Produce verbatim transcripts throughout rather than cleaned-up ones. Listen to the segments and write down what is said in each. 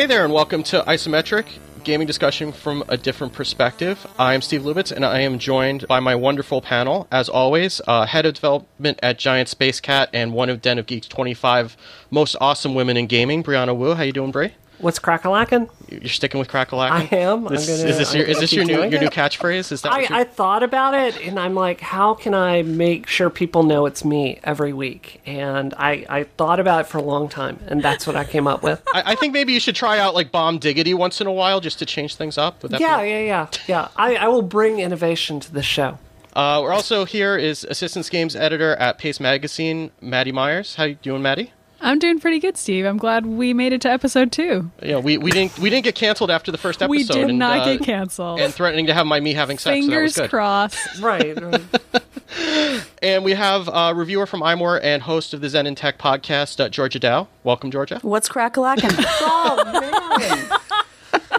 Hey there, and welcome to Isometric, gaming discussion from a different perspective. I'm Steve Lubitz, and I am joined by my wonderful panel, as always, uh, head of development at Giant Space Cat and one of Den of Geek's twenty-five most awesome women in gaming, Brianna Wu. How you doing, Bri? What's crack-a-lackin'? You're sticking with crack-a-lackin'? I am. This, I'm gonna, is this your, is this your new your it. new catchphrase? Is that I, I thought about it, and I'm like, how can I make sure people know it's me every week? And I, I thought about it for a long time, and that's what I came up with. I, I think maybe you should try out, like, Bomb Diggity once in a while just to change things up. Would that yeah, be- yeah, yeah, yeah. I, I will bring innovation to the show. Uh, we're also here is Assistance Games Editor at Pace Magazine, Maddie Myers. How you doing, Maddie? I'm doing pretty good, Steve. I'm glad we made it to episode two. Yeah, we, we didn't we didn't get canceled after the first episode. We did and, not uh, get canceled. And threatening to have my me having sex. Fingers so that was good. Crossed. Right. right. And we have a reviewer from iMore and host of the Zen in Tech podcast, uh, Georgia Dow. Welcome, Georgia. What's crack-a-lackin'? Oh, man.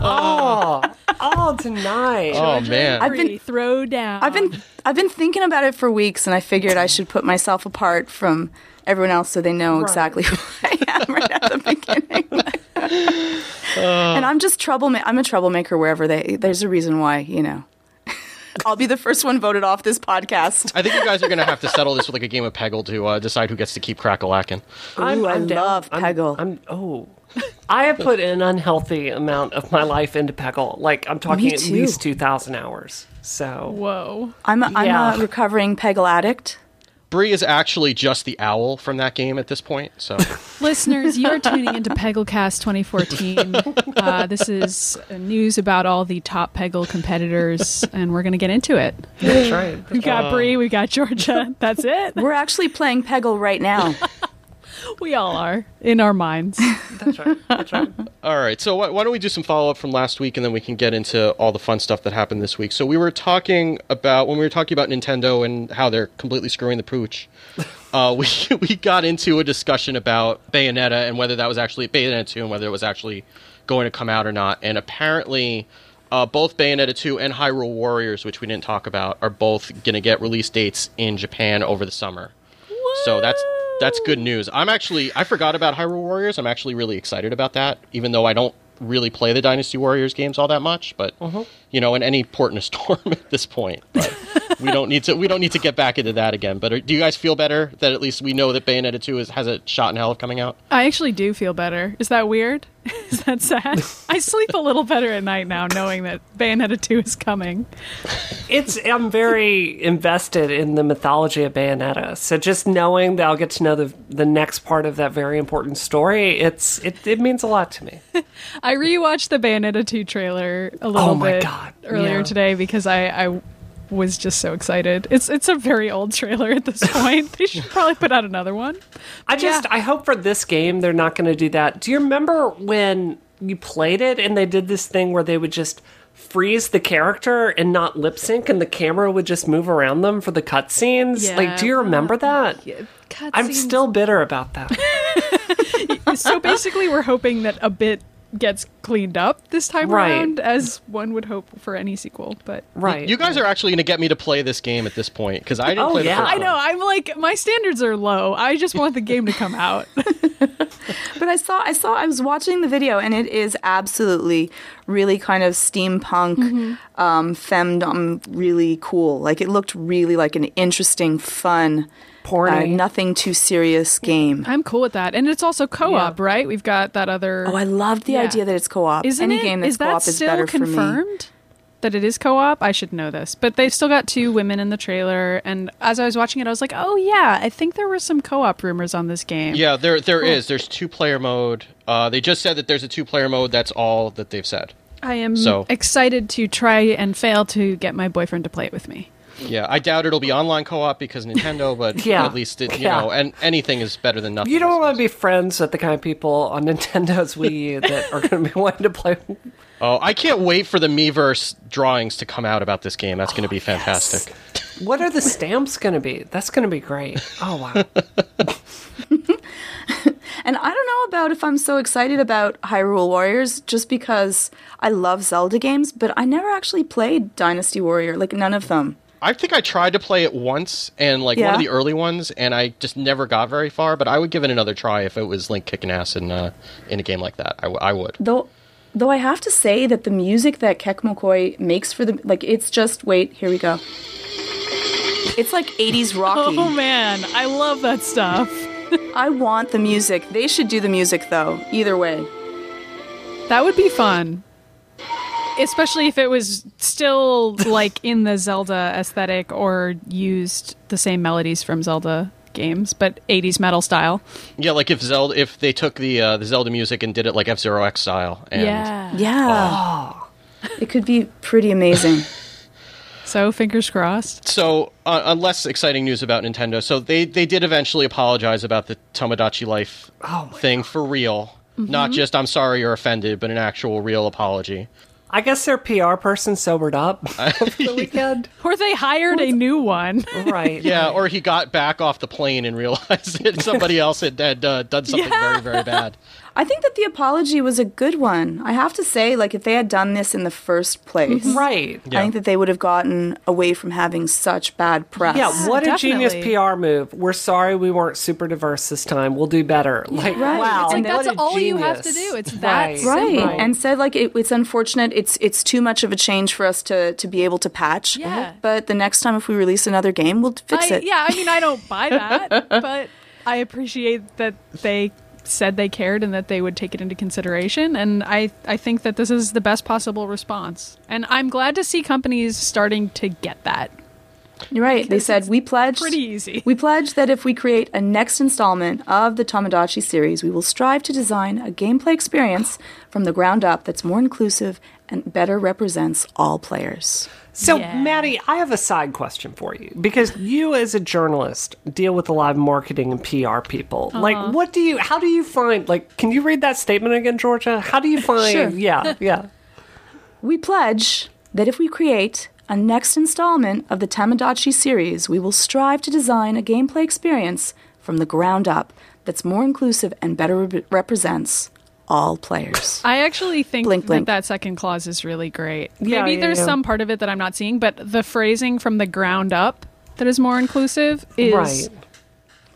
Oh. Oh, tonight. Oh, man. I've been throw down. I've been I've been thinking about it for weeks, and I figured I should put myself apart from everyone else so they know right. exactly who I am right at the beginning. uh, and I'm just troublemaker. I'm a troublemaker wherever they. There's a reason why, you know. I'll be the first one voted off this podcast. I think you guys are going to have to settle this with like a game of Peggle to uh, decide who gets to keep crack-a-lackin'. I'm, Ooh, I I'm love down. Peggle. I'm, I'm oh. I have put an unhealthy amount of my life into Peggle. Like, I'm talking at least two thousand hours. So whoa. I'm a, yeah. I'm a recovering Peggle addict. Bree is actually just the owl from that game at this point. So, listeners, you're tuning into PeggleCast twenty fourteen. Uh, this is news about all the top Peggle competitors, and we're going to get into it. That's right. That's we've got uh, Bree. We've got Georgia. That's it. We're actually playing Peggle right now. We all are, in our minds. That's right. That's right. All right. So why, why don't we do some follow-up from last week, and then we can get into all the fun stuff that happened this week. So we were talking about, when we were talking about Nintendo and how they're completely screwing the pooch, uh, we we got into a discussion about Bayonetta and whether that was actually, Bayonetta two, and whether it was actually going to come out or not. And apparently, uh, both Bayonetta two and Hyrule Warriors, which we didn't talk about, are both going to get release dates in Japan over the summer. What? So that's... That's good news. I'm actually, I forgot about Hyrule Warriors. I'm actually really excited about that, even though I don't really play the Dynasty Warriors games all that much. But, uh-huh. you know, in any port in a storm at this point. But we don't need to, we don't need to get back into that again. But are, do you guys feel better that at least we know that Bayonetta two is, has a shot in hell of coming out? I actually do feel better. Is that weird? Is that sad? I sleep a little better at night now knowing that Bayonetta two is coming. It's I'm very invested in the mythology of Bayonetta. So just knowing that I'll get to know the the next part of that very important story, it's it, it means a lot to me. I rewatched the Bayonetta two trailer a little oh my bit God. earlier yeah. today because I, I was just so excited. It's it's a very old trailer at this point. They should probably put out another one. I just, yeah. I hope for this game they're not going to do that. Do you remember when you played it and they did this thing where they would just freeze the character and not lip sync and the camera would just move around them for the cutscenes? Yeah. Like, do you remember that? Yeah. I'm still bitter about that. So basically we're hoping that a bit gets cleaned up this time right. around, as one would hope for any sequel. But right, you guys are actually going to get me to play this game at this point because I didn't. Oh, play yeah, the first I know. One. I'm like, my standards are low. I just want the game to come out. But I saw, I saw, I was watching the video, and it is absolutely really kind of steampunk, mm-hmm. um, femdom, really cool. Like it looked really like an interesting, fun. Uh, nothing too serious game. I'm cool with that. And it's also co-op, yeah. right? We've got that other... Oh, I love the yeah. idea that it's co-op. Isn't Any it? game that's is that co-op is better for me. Is that still confirmed that it is co-op? I should know this. But they've still got two women in the trailer. And as I was watching it, I was like, oh, yeah, I think there were some co-op rumors on this game. Yeah, there there cool. is. There's two-player mode. Uh, they just said that there's a two-player mode. That's all that they've said. I am so. excited to try and fail to get my boyfriend to play it with me. Yeah, I doubt it'll be online co-op because Nintendo, but yeah. at least, it, you yeah. know, and anything is better than nothing. You don't want to be friends with the kind of people on Nintendo's Wii U that are going to be wanting to play. Oh, I can't wait for the Miiverse drawings to come out about this game. That's oh, going to be fantastic. Yes. What are the stamps going to be? That's going to be great. Oh, wow. And I don't know about if I'm so excited about Hyrule Warriors just because I love Zelda games, but I never actually played Dynasty Warrior, like none of them. I think I tried to play it once, and like yeah. one of the early ones, and I just never got very far. But I would give it another try if it was Link kicking ass in uh, in a game like that. I, w- I would. Though, though I have to say that the music that Kekkmokoi makes for the like, it's just wait. Here we go. It's like eighties rocky. Oh man, I love that stuff. I want the music. They should do the music though. Either way, that would be fun. Especially if it was still, like, in the Zelda aesthetic or used the same melodies from Zelda games, but eighties metal style. Yeah, like if Zelda, if they took the uh, the Zelda music and did it like F-Zero X style. And, yeah. Yeah. Oh. It could be pretty amazing. So, fingers crossed. So, uh, on less exciting news about Nintendo. So, they, they did eventually apologize about the Tomodachi Life oh thing God. for real. Mm-hmm. Not just, I'm sorry you're offended, but an actual real apology. I guess their P R person sobered up over the weekend. Or they hired a new one. Right. Yeah, or he got back off the plane and realized that somebody else had, had uh, done something yeah. very, very bad. I think that the apology was a good one. I have to say, like, if they had done this in the first place. Right. Yeah. I think that they would have gotten away from having such bad press. Yeah, what Definitely. a genius P R move. We're sorry we weren't super diverse this time. We'll do better. Like, right. wow. It's like, that's all genius. you have to do. It's that right. simple. Right. And said, like, it, it's unfortunate. It's it's too much of a change for us to, to be able to patch. Yeah. But the next time if we release another game, we'll fix I, it. Yeah, I mean, I don't buy that. But I appreciate that they said they cared and that they would take it into consideration, and I, I think that this is the best possible response, and I'm glad to see companies starting to get that. You're right. They said, we pledged, pretty easy. we pledged that if we create a next installment of the Tomodachi series, we will strive to design a gameplay experience from the ground up that's more inclusive and better represents all players. So, yeah. Maddie, I have a side question for you, because you as a journalist deal with a lot of marketing and P R people. Uh-huh. Like, what do you, how do you find, like, can you read that statement again, Georgia? How do you find, sure. yeah, yeah. We pledge that if we create a next installment of the Tomodachi series, we will strive to design a gameplay experience from the ground up that's more inclusive and better re- represents all players. I actually think blink, blink. that that second clause is really great. Yeah, Maybe yeah, there's yeah. some part of it that I'm not seeing, but the phrasing from the ground up that is more inclusive is... Right.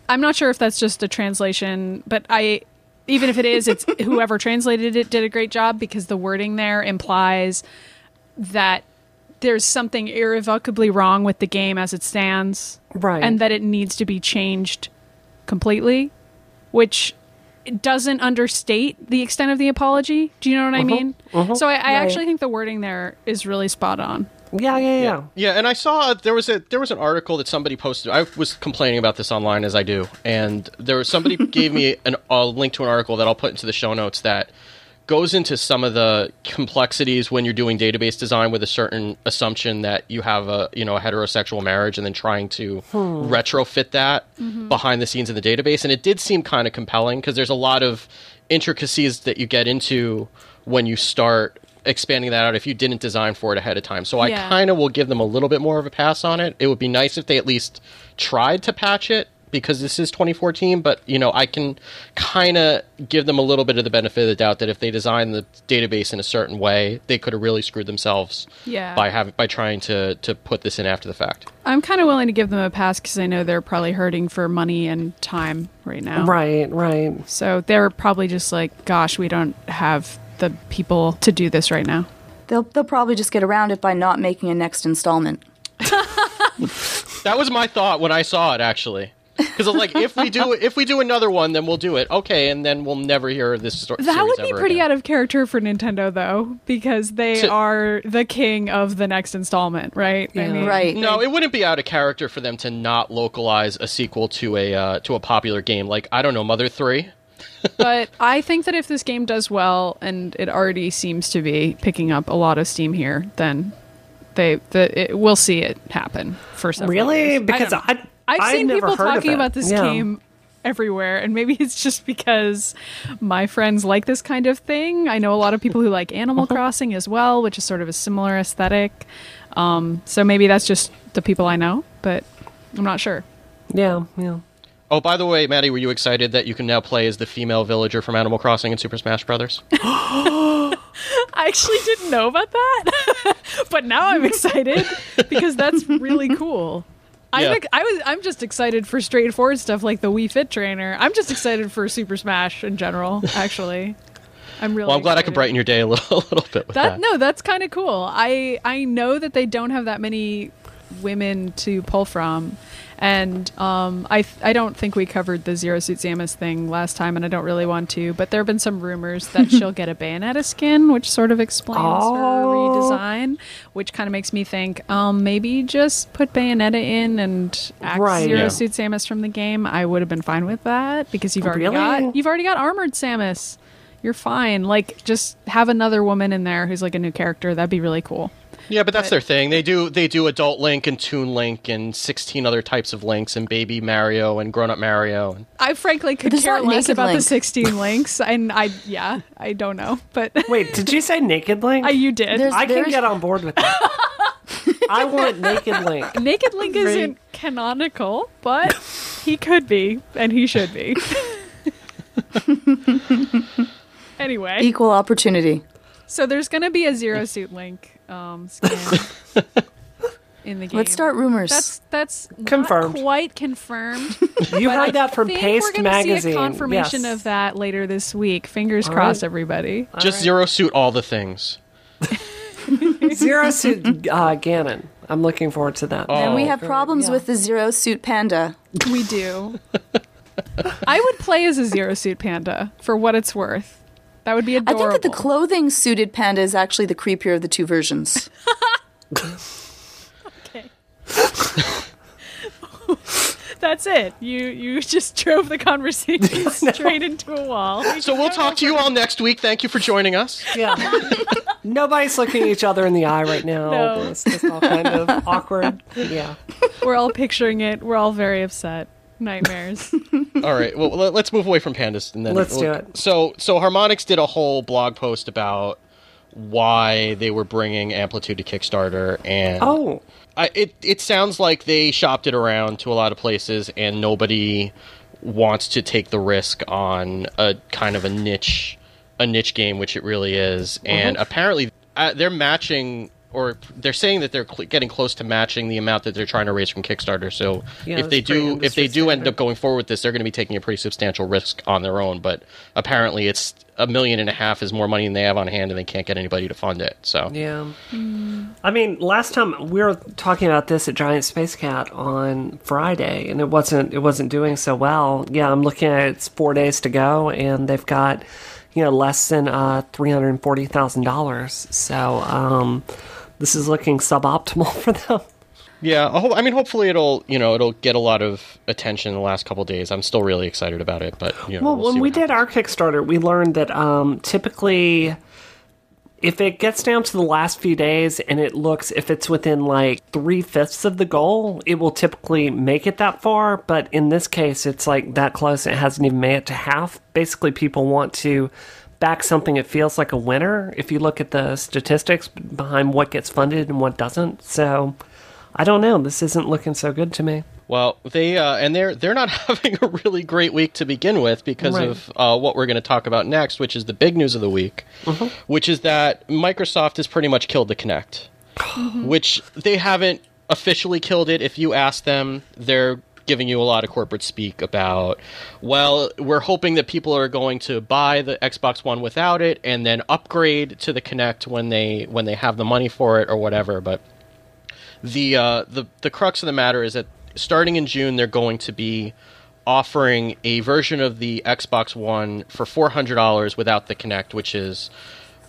I'm not sure if that's just a translation, but I... even if it is, it's whoever translated it did a great job, because the wording there implies that there's something irrevocably wrong with the game as it stands. Right. And that it needs to be changed completely, which... it doesn't understate the extent of the apology. Do you know what uh-huh, I mean? Uh-huh, so I, I right. actually think the wording there is really spot on. Yeah, yeah, yeah, yeah. Yeah, and I saw there was a there was an article that somebody posted. I was complaining about this online, as I do, and there was somebody gave me an, a link to an article that I'll put into the show notes that goes into some of the complexities when you're doing database design with a certain assumption that you have a, you know, a heterosexual marriage, and then trying to hmm. retrofit that mm-hmm. behind the scenes in the database. And it did seem kind of compelling, because there's a lot of intricacies that you get into when you start expanding that out if you didn't design for it ahead of time. So yeah. I kind of will give them a little bit more of a pass on it. It would be nice if they at least tried to patch it, because this is twenty fourteen, but, you know, I can kind of give them a little bit of the benefit of the doubt that if they designed the database in a certain way, they could have really screwed themselves yeah. by having by trying to, to put this in after the fact. I'm kind of willing to give them a pass, because I know they're probably hurting for money and time right now. Right, right. So they're probably just like, gosh, we don't have the people to do this right now. They'll they'll probably just get around it by not making a next installment. That was my thought when I saw it, actually. Because like if we do if we do another one, then we'll do it, okay, and then we'll never hear this story. That would be pretty again. out of character for Nintendo, though, because they to, are the king of the next installment, right? Yeah. I mean, right. No, it wouldn't be out of character for them to not localize a sequel to a uh, to a popular game, like I don't know, Mother three. But I think that if this game does well, and it already seems to be picking up a lot of steam here, then they the it, we'll see it happen for some. Really, years. because I. Don't I I've, I've seen people talking about this yeah. game everywhere, and maybe it's just because my friends like this kind of thing. I know a lot of people who like Animal Crossing as well, which is sort of a similar aesthetic. Um, so maybe that's just the people I know, but I'm not sure. Yeah, yeah. Oh, by the way, Maddie, were you excited that you can now play as the female villager from Animal Crossing in Super Smash Brothers? I actually didn't know about that. But now I'm excited because that's really cool. Yeah. I'm, I was, I'm just excited for straightforward stuff like the Wii Fit Trainer. I'm just excited for Super Smash in general, actually. I'm really well, I'm glad excited. I could brighten your day a little, a little bit with that, that. No, that's kind of cool. I, I know that they don't have that many women to pull from. And um, I th- I don't think we covered the Zero Suit Samus thing last time, and I don't really want to, but there have been some rumors that she'll get a Bayonetta skin, which sort of explains oh. her redesign, which kind of makes me think, um, maybe just put Bayonetta in and axe right, Zero yeah. Suit Samus from the game. I would have been fine with that, because you've oh, already really? got you've already got Armored Samus. You're fine. Like, just have another woman in there who's like a new character. That'd be really cool. Yeah, but that's but, their thing. They do they do Adult Link and Toon Link and sixteen other types of Links and Baby Mario and Grown Up Mario. I frankly could care less about Link. The sixteen Links, and I yeah, I don't know. But wait, did you say Naked Link? Uh, you did. There's, I there's... can get on board with that. I want Naked Link. Naked Link Great. Isn't canonical, but he could be and he should be. Anyway, equal opportunity. So there's going to be a Zero Suit Link. Um, scan in the game. Let's start rumors. That's that's confirmed. Not quite confirmed. You heard I that from Paste Magazine. See a confirmation yes. of that later this week. Fingers all crossed, right. everybody. All Just right. Zero Suit all the things. Zero Suit uh, Ganon. I'm looking forward to that. Oh, and we have problems yeah. with the Zero Suit Panda. We do. I would play as a Zero Suit Panda for what it's worth. That would be adorable. I think that the clothing-suited panda is actually the creepier of the two versions. Okay. That's it. You you just drove the conversation straight no. into a wall. We so we'll talk to you all next week. Thank you for joining us. Yeah. Nobody's looking each other in the eye right now. No. It's just all kind of awkward. Yeah. We're all picturing it. We're all very upset. Nightmares. All right, well, let's move away from pandas and then let's do it. So, so Harmonix did a whole blog post about why they were bringing Amplitude to Kickstarter, and oh, I, it it sounds like they shopped it around to a lot of places, and nobody wants to take the risk on a kind of a niche, a niche game, which it really is. Mm-hmm. And apparently, uh, they're matching. Or they're saying that they're cl- getting close to matching the amount that they're trying to raise from Kickstarter. So yeah, if they do, if they do end up going forward with this, they're going to be taking a pretty substantial risk on their own. But apparently, it's a million and a half is more money than they have on hand, and they can't get anybody to fund it. So yeah, mm. I mean, last time we were talking about this at Giant Space Cat on Friday, and it wasn't it wasn't doing so well. Yeah, I'm looking at it, it's four days to go, and they've got you know less than uh, three hundred forty thousand dollars. So. Um, This is looking suboptimal for them. Yeah, I mean, hopefully it'll you know it'll get a lot of attention in the last couple of days. I'm still really excited about it, but you know, well, we'll when we happens. did our Kickstarter, we learned that um, typically, if it gets down to the last few days and it looks if it's within like three fifths of the goal, it will typically make it that far. But in this case, it's like that close; and it hasn't even made it to half. Basically, people want to. Back something it feels like a winner if you look at the statistics behind what gets funded and what doesn't. So I don't know, this isn't looking so good to me. Well, they uh, and they're they're not having a really great week to begin with because right. of uh, what we're going to talk about next, which is the big news of the week, mm-hmm. which is that Microsoft has pretty much killed the Kinect, mm-hmm. which they haven't officially killed it. If you ask them, they're giving you a lot of corporate speak about, well, we're hoping that people are going to buy the Xbox One without it and then upgrade to the Kinect when they when they have the money for it or whatever. But the uh, the the crux of the matter is that starting in June, they're going to be offering a version of the Xbox One for four hundred dollars without the Kinect, which is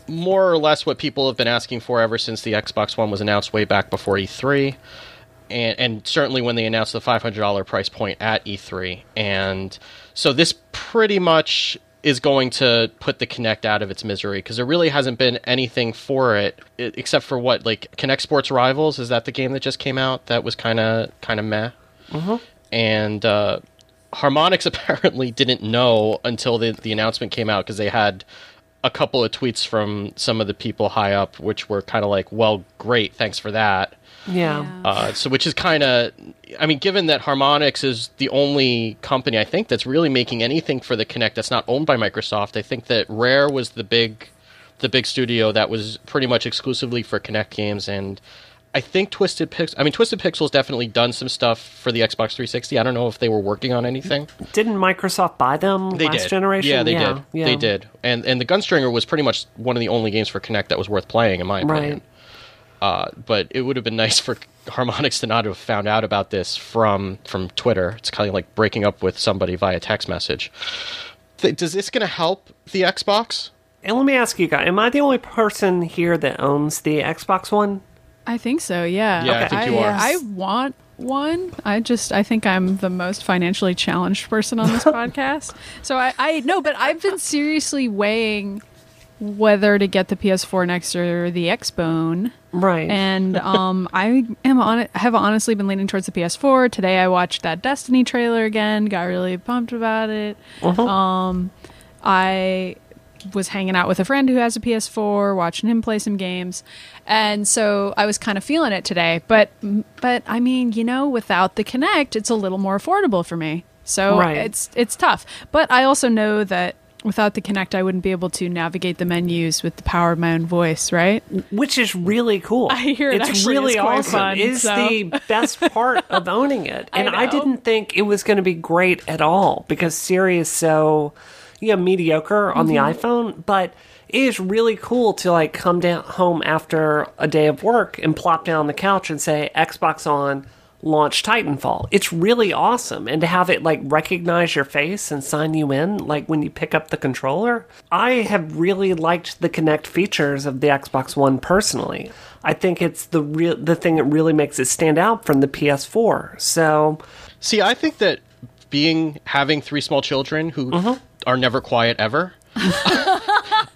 more or less what people have been asking for ever since the Xbox One was announced way back before E three. And, and certainly when they announced the five hundred dollars price point at E three. And so this pretty much is going to put the Kinect out of its misery because there really hasn't been anything for it except for what, like Kinect Sports Rivals? Is that the game that just came out that was kind of kind of meh? Mm-hmm. And uh, Harmonix apparently didn't know until the, the announcement came out because they had a couple of tweets from some of the people high up, which were kind of like, well, great, thanks for that. Yeah. Uh, so, which is kind of, I mean, given that Harmonix is the only company I think that's really making anything for the Kinect that's not owned by Microsoft, I think that Rare was the big the big studio that was pretty much exclusively for Kinect games, and I think Twisted Pixel... I mean, Twisted Pixel's definitely done some stuff for the Xbox three sixty. I don't know if they were working on anything. Didn't Microsoft buy them they last did. generation? Yeah, they yeah. did. Yeah. They did. And and the Gunstringer was pretty much one of the only games for Kinect that was worth playing, in my opinion. Right. Uh, but it would have been nice for Harmonix to not have found out about this from, from Twitter. It's kind of like breaking up with somebody via text message. Th- does this going to help the Xbox? And let me ask you guys, am I the only person here that owns the Xbox One? I think so, yeah. Yeah, okay. I think you are. I, I want one. I just, I think I'm the most financially challenged person on this podcast. So I, I, no, but I've been seriously weighing whether to get the P S four next or the X-Bone. Right. And um, I am on, have honestly been leaning towards the P S four. Today I watched that Destiny trailer again, got really pumped about it. Uh-huh. Um, I... was hanging out with a friend who has a P S four, watching him play some games, and so I was kind of feeling it today, but but I mean, you know, without the Kinect it's a little more affordable for me, so right. it's it's tough, but I also know that without the Kinect I wouldn't be able to navigate the menus with the power of my own voice, right? Which is really cool. I hear it, it's really awesome. It's the best part of owning it, and I, I didn't think it was going to be great at all because Siri is so yeah, mediocre on mm-hmm. the iPhone, but it is really cool to like come down home after a day of work and plop down on the couch and say Xbox on, launch Titanfall. It's really awesome, and to have it like recognize your face and sign you in like when you pick up the controller. I have really liked the Kinect features of the Xbox One personally. I think it's the real the thing that really makes it stand out from the P S four. So, see, I think that being having three small children who mm-hmm. are never quiet ever.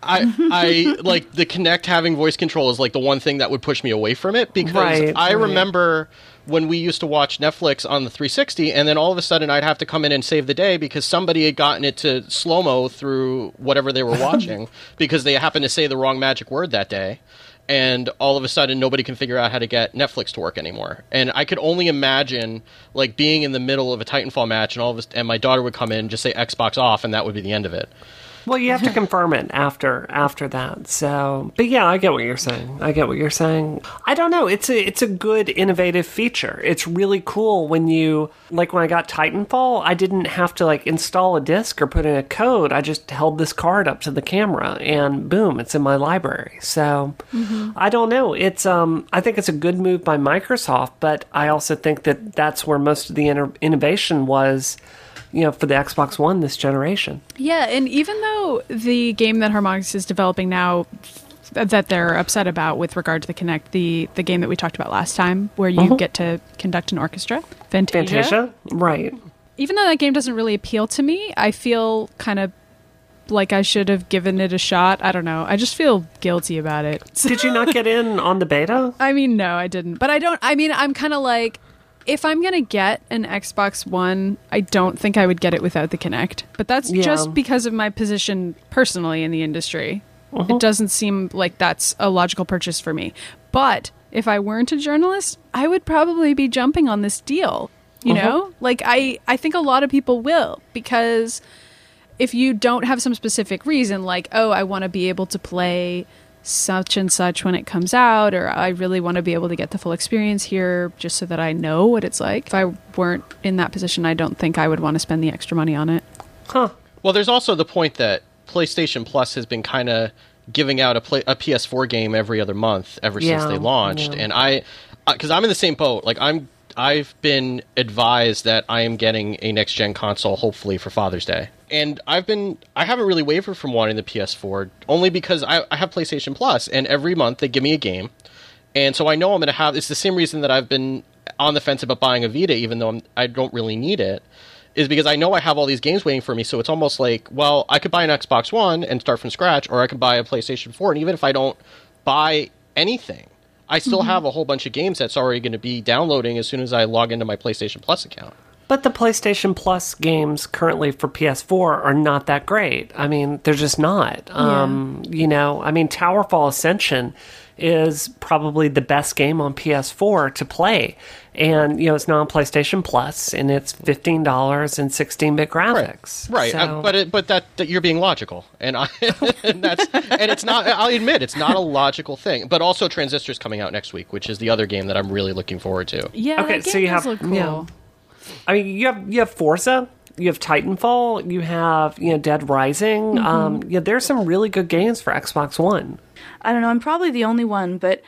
I, I like the Kinect having voice control is like the one thing that would push me away from it, because right, I right. remember when we used to watch Netflix on the three sixty, and then all of a sudden I'd have to come in and save the day because somebody had gotten it to slow-mo through whatever they were watching because they happened to say the wrong magic word that day. And all of a sudden, nobody can figure out how to get Netflix to work anymore. And I could only imagine, like, being in the middle of a Titanfall match, and all of a, and my daughter would come in and just say Xbox off, and that would be the end of it. Well, you have to confirm it after after that. So, but yeah, I get what you're saying. I get what you're saying. I don't know. It's a it's a good innovative feature. It's really cool when you like when I got Titanfall, I didn't have to like install a disc or put in a code. I just held this card up to the camera and boom, it's in my library. So, mm-hmm. I don't know. It's um I think it's a good move by Microsoft, but I also think that that's where most of the inter- innovation was. You know, for the Xbox One this generation. Yeah, and even though the game that Harmonix is developing now th- that they're upset about with regard to the Kinect, the, the game that we talked about last time where you mm-hmm. get to conduct an orchestra, Fantasia. Fantasia, right. Even though that game doesn't really appeal to me, I feel kind of like I should have given it a shot. I don't know. I just feel guilty about it. Did you not get in on the beta? I mean, no, I didn't. But I don't, I mean, I'm kind of like... If I'm going to get an Xbox One, I don't think I would get it without the Kinect. But that's yeah. just because of my position personally in the industry. Uh-huh. It doesn't seem like that's a logical purchase for me. But if I weren't a journalist, I would probably be jumping on this deal. You uh-huh. know? Like, I, I think a lot of people will, because if you don't have some specific reason, like, oh, I want to be able to play such and such when it comes out, or I really want to be able to get the full experience here just so that I know what it's like. If I weren't in that position, I don't think I would want to spend the extra money on it. Huh. Well, there's also the point that PlayStation Plus has been kind of giving out a, play- a P S four game every other month ever yeah, since they launched. Yeah. And I, because uh, I'm in the same boat, like I'm, I've been advised that I am getting a next-gen console, hopefully, for Father's Day. And I've been, I haven't really wavered from wanting the P S four, only because I, I have PlayStation Plus, and every month they give me a game. And so I know I'm going to have, it's the same reason that I've been on the fence about buying a Vita, even though I'm, I don't really need it, is because I know I have all these games waiting for me, so it's almost like, well, I could buy an Xbox One and start from scratch, or I could buy a PlayStation four, and even if I don't buy anything, I still mm-hmm. have a whole bunch of games that's already going to be downloading as soon as I log into my PlayStation Plus account. But the PlayStation Plus games currently for P S four are not that great. I mean, they're just not. Yeah. Um, you know, I mean, Towerfall Ascension is probably the best game on P S four to play. And, you know, it's now on PlayStation Plus, and it's fifteen dollars and sixteen-bit graphics. Right, right. So. Uh, but it, but that, that you're being logical. And I, and that's and it's not, I'll admit, it's not a logical thing. But also Transistor's coming out next week, which is the other game that I'm really looking forward to. Yeah, okay, that game so you have, look cool. You know, I mean, you have, you have Forza. You have Titanfall, you have, you know, Dead Rising. Mm-hmm. Um, yeah, there's some really good games for Xbox One. I don't know. I'm probably the only one, but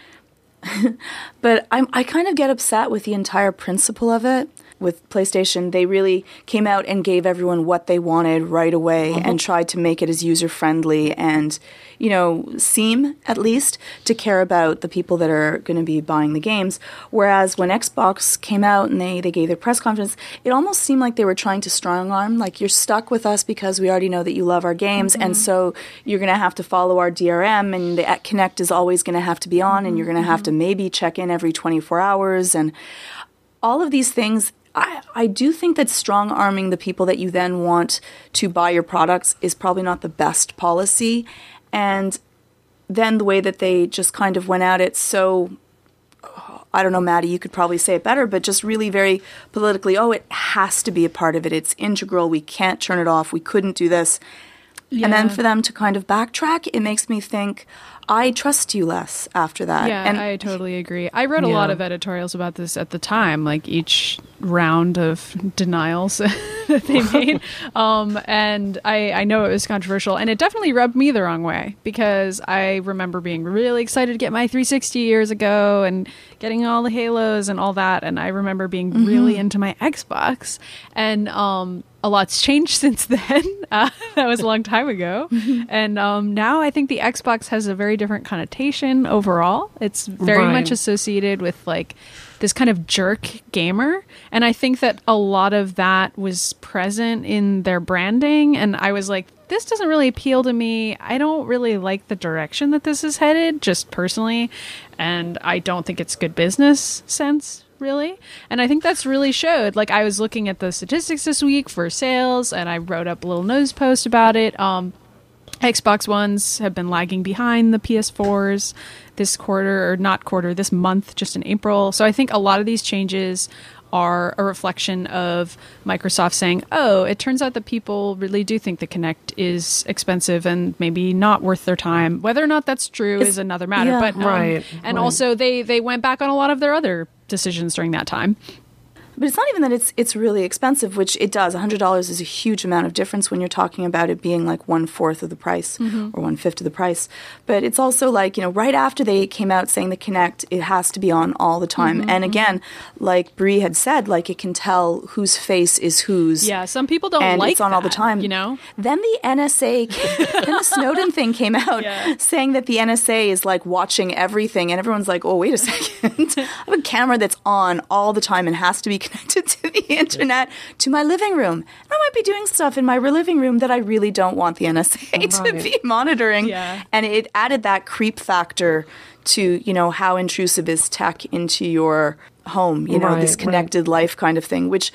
but I'm, I kind of get upset with the entire principle of it. With PlayStation, they really came out and gave everyone what they wanted right away mm-hmm. and tried to make it as user-friendly and, you know, seem, at least, to care about the people that are going to be buying the games. Whereas when Xbox came out and they, they gave their press conference, it almost seemed like they were trying to strong-arm, like, you're stuck with us because we already know that you love our games, mm-hmm. and so you're going to have to follow our D R M, and the Kinect is always going to have to be on, and you're going to mm-hmm. have to maybe check in every twenty-four hours, and all of these things... I, I do think that strong-arming the people that you then want to buy your products is probably not the best policy. And then the way that they just kind of went at it so... I don't know, Maddie, you could probably say it better, but just really very politically, oh, it has to be a part of it. It's integral. We can't turn it off. We couldn't do this. Yeah. And then for them to kind of backtrack, it makes me think... I trust you less after that. Yeah, and I totally agree. I read a yeah. lot of editorials about this at the time, like each round of denials that they made. Um, and I, I know it was controversial, and it definitely rubbed me the wrong way because I remember being really excited to get my three sixty years ago and getting all the Halos and all that. And I remember being mm-hmm. really into my Xbox. And um, a lot's changed since then. Uh, that was a long time ago. And um, now I think the Xbox has a very different connotation overall. It's very right. much associated with like this kind of jerk gamer, and I think that a lot of that was present in their branding, and I was like, this doesn't really appeal to me. I don't really like the direction that this is headed, just personally, and I don't think it's good business sense really. And I think that's really showed. Like, I was looking at the statistics this week for sales, and I wrote up a little news post about it. um Xbox Ones have been lagging behind the P S fours this quarter, or not quarter, this month, just in April. So I think a lot of these changes are a reflection of Microsoft saying, oh, it turns out that people really do think the Kinect is expensive and maybe not worth their time. Whether or not that's true it's, is another matter. Yeah, but um, right, And right. also they, they went back on a lot of their other decisions during that time. But it's not even that it's it's really expensive, which it does. one hundred dollars is a huge amount of difference when you're talking about it being like one-fourth of the price mm-hmm. or one-fifth of the price. But it's also like, you know, right after they came out saying the Kinect, it has to be on all the time. Mm-hmm. And again, like Brie had said, like it can tell whose face is whose. Yeah, some people don't and like And it's on that, all the time. You know? Then the N S A, came, then the Snowden thing came out yeah. saying that the N S A is like watching everything. And everyone's like, oh, wait a second. I have a camera that's on all the time and has to be connected to the internet to my living room. I might be doing stuff in my living room that I really don't want the N S A right. to be monitoring. Yeah. And it added that creep factor to, you know, how intrusive is tech into your home, you know, right, this connected right. life kind of thing, which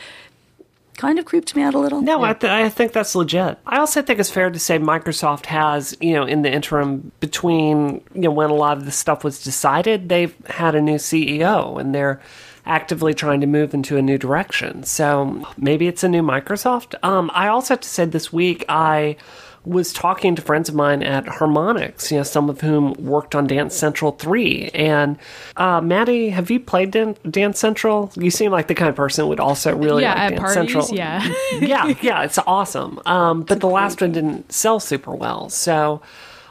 kind of creeped me out a little. No, yeah. I, th- I think that's legit. I also think it's fair to say Microsoft has, you know, in the interim between, you know, when a lot of this stuff was decided, they've had a new C E O, and they're actively trying to move into a new direction. So maybe it's a new Microsoft. Um, I also have to say this week I was talking to friends of mine at Harmonix, you know, some of whom worked on Dance Central three. And uh, Maddie, have you played Dan- Dance Central? You seem like the kind of person who would also really yeah, like at Dance parties, Central. Yeah, yeah, yeah. It's awesome. Um, but the last one didn't sell super well. So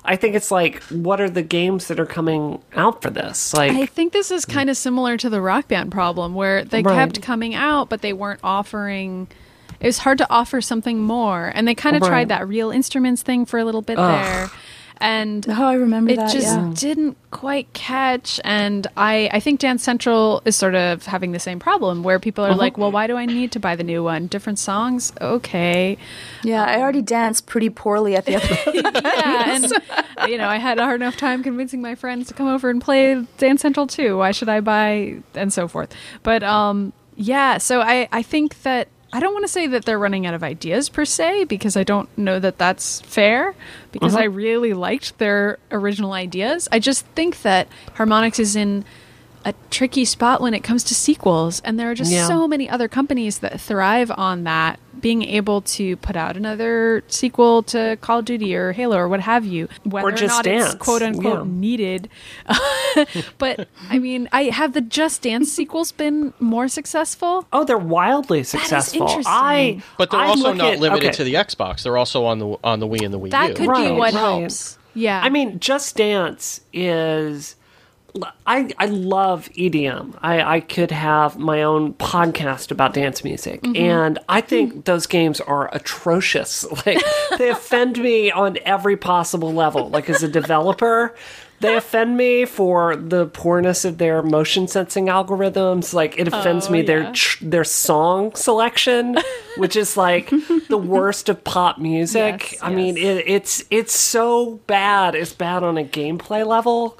I think it's like, what are the games that are coming out for this? Like, I think this is kind of similar to the Rock Band problem, where they right. kept coming out, but they weren't offering... It was hard to offer something more. And they kind of right. tried that Real Instruments thing for a little bit Ugh. there. And oh, I remember it that, just yeah. didn't quite catch. And I, I think Dance Central is sort of having the same problem, where people are uh-huh. like, well, why do I need to buy the new one? Different songs? Okay. Yeah, I already danced pretty poorly at the other Yeah, and you know, I had a hard enough time convincing my friends to come over and play Dance Central too. Why should I buy? And so forth. But um, yeah, so I, I think that I don't want to say that they're running out of ideas per se, because I don't know that that's fair, because uh-huh. I really liked their original ideas. I just think that Harmonix is in a tricky spot when it comes to sequels, and there are just yeah. so many other companies that thrive on that, being able to put out another sequel to Call of Duty or Halo or what have you, whether or, just or not dance. It's quote unquote yeah. needed. But I mean, I have the Just Dance sequels been more successful? Oh, they're wildly successful. That is I but they're I also not at, limited okay. to the Xbox. They're also on the on the Wii and the Wii that U. That could right, be what right. helps. Yeah, I mean, Just Dance is. I, I love E D M. I, I could have my own podcast about dance music. Mm-hmm. And I think those games are atrocious. Like, they offend me on every possible level. Like, as a developer, they offend me for the poorness of their motion sensing algorithms. Like, it offends oh, me yeah. their ch- their song selection, which is like the worst of pop music. Yes, I yes. mean, it, it's it's so bad. It's bad on a gameplay level.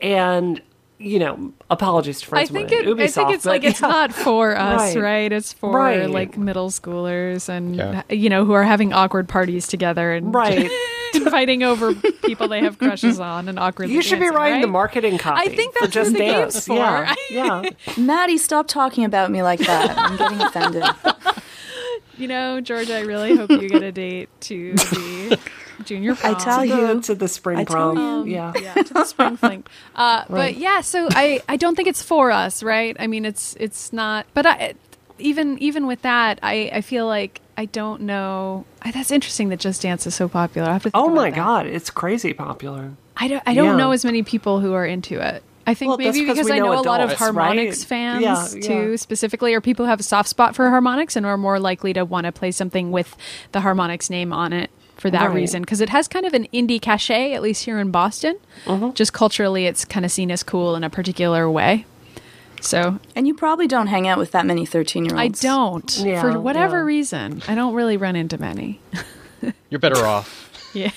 And, you know, apologies to friends I think of mine, it, Ubisoft. I think it's but, like, it's yeah. not for us, right? right? It's for, right. like, middle schoolers and, yeah. you know, who are having awkward parties together and right. inviting over people they have crushes on and awkwardly You should dancing, be writing right? the marketing copy. I think that's just what the dance. Game's for. Yeah. yeah. Maddie, stop talking about me like that. I'm getting offended. You know, Georgia, I really hope you get a date to the... Junior prom. I tell you, to the spring prom. Um, yeah. yeah, to the spring fling. Uh, right. But yeah, so I, I don't think it's for us, right? I mean, it's it's not. But I, even even with that, I, I feel like I don't know. I, that's interesting that Just Dance is so popular. I have to think oh my that. God, it's crazy popular. I don't I don't yeah. know as many people who are into it. I think well, maybe because I know adults, a lot of Harmonix right? fans yeah, yeah. too, specifically, or people who have a soft spot for Harmonix and are more likely to want to play something with the Harmonix name on it. For that right. reason, because it has kind of an indie cachet, at least here in Boston. Mm-hmm. Just culturally, it's kind of seen as cool in a particular way. So, and you probably don't hang out with that many thirteen-year-olds. I don't. Yeah, for whatever yeah. reason. I don't really run into many. You're better off. Yeah.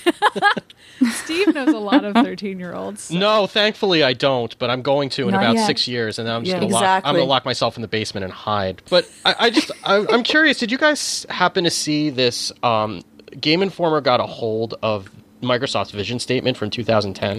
Steve knows a lot of thirteen-year-olds. So. No, thankfully I don't, but I'm going to in Not about yet. six years, and then I'm just yeah, going exactly. to lock myself in the basement and hide. But I, I just, I, I'm curious, did you guys happen to see this... Um, Game Informer got a hold of Microsoft's vision statement from two thousand ten.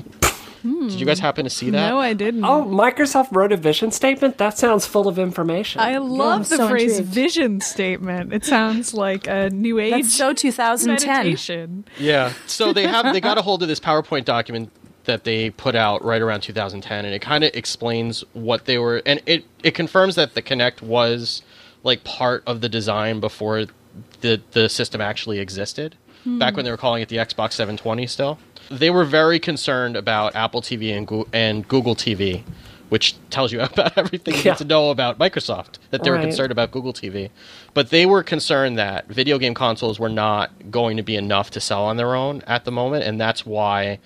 Hmm. Did you guys happen to see that? No, I didn't. Oh, Microsoft wrote a vision statement? That sounds full of information. I love yeah, the so phrase intrigued. Vision statement. It sounds like a new age That's so two thousand ten. Meditation. Yeah. So they have they got a hold of this PowerPoint document that they put out right around two thousand ten, and it kind of explains what they were... And it, it confirms that the Kinect was like part of the design before... The, the system actually existed hmm. back when they were calling it the Xbox seven twenty still. They were very concerned about Apple T V and, Go- and Google T V, which tells you about everything yeah. you need to know about Microsoft, that they right. were concerned about Google T V. But they were concerned that video game consoles were not going to be enough to sell on their own at the moment, and that's why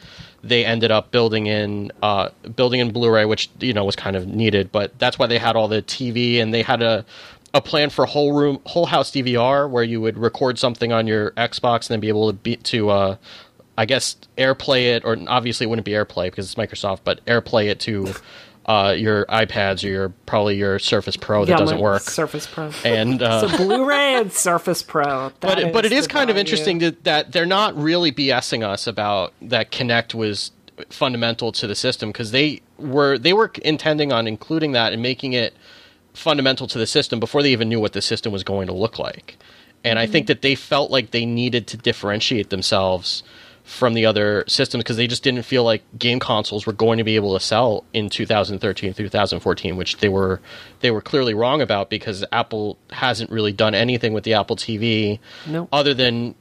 they ended up building in uh, building in Blu-ray, which you know was kind of needed, but that's why they had all the T V, and they had a... a plan for whole room, whole house D V R, where you would record something on your Xbox and then be able to be to, uh, I guess, AirPlay it, or obviously it wouldn't be AirPlay because it's Microsoft, but AirPlay it to uh, your iPads or your probably your Surface Pro that yeah, doesn't work. Surface Pro and uh, so Blu-ray and Surface Pro. But it, but it is kind value. of interesting that, that they're not really BSing us about that Kinect was fundamental to the system, because they were they were intending on including that and making it fundamental to the system before they even knew what the system was going to look like. And I think that they felt like they needed to differentiate themselves from the other systems because they just didn't feel like game consoles were going to be able to sell in two thousand thirteen, two thousand fourteen, which they were they were clearly wrong about, because Apple hasn't really done anything with the Apple T V nope. other than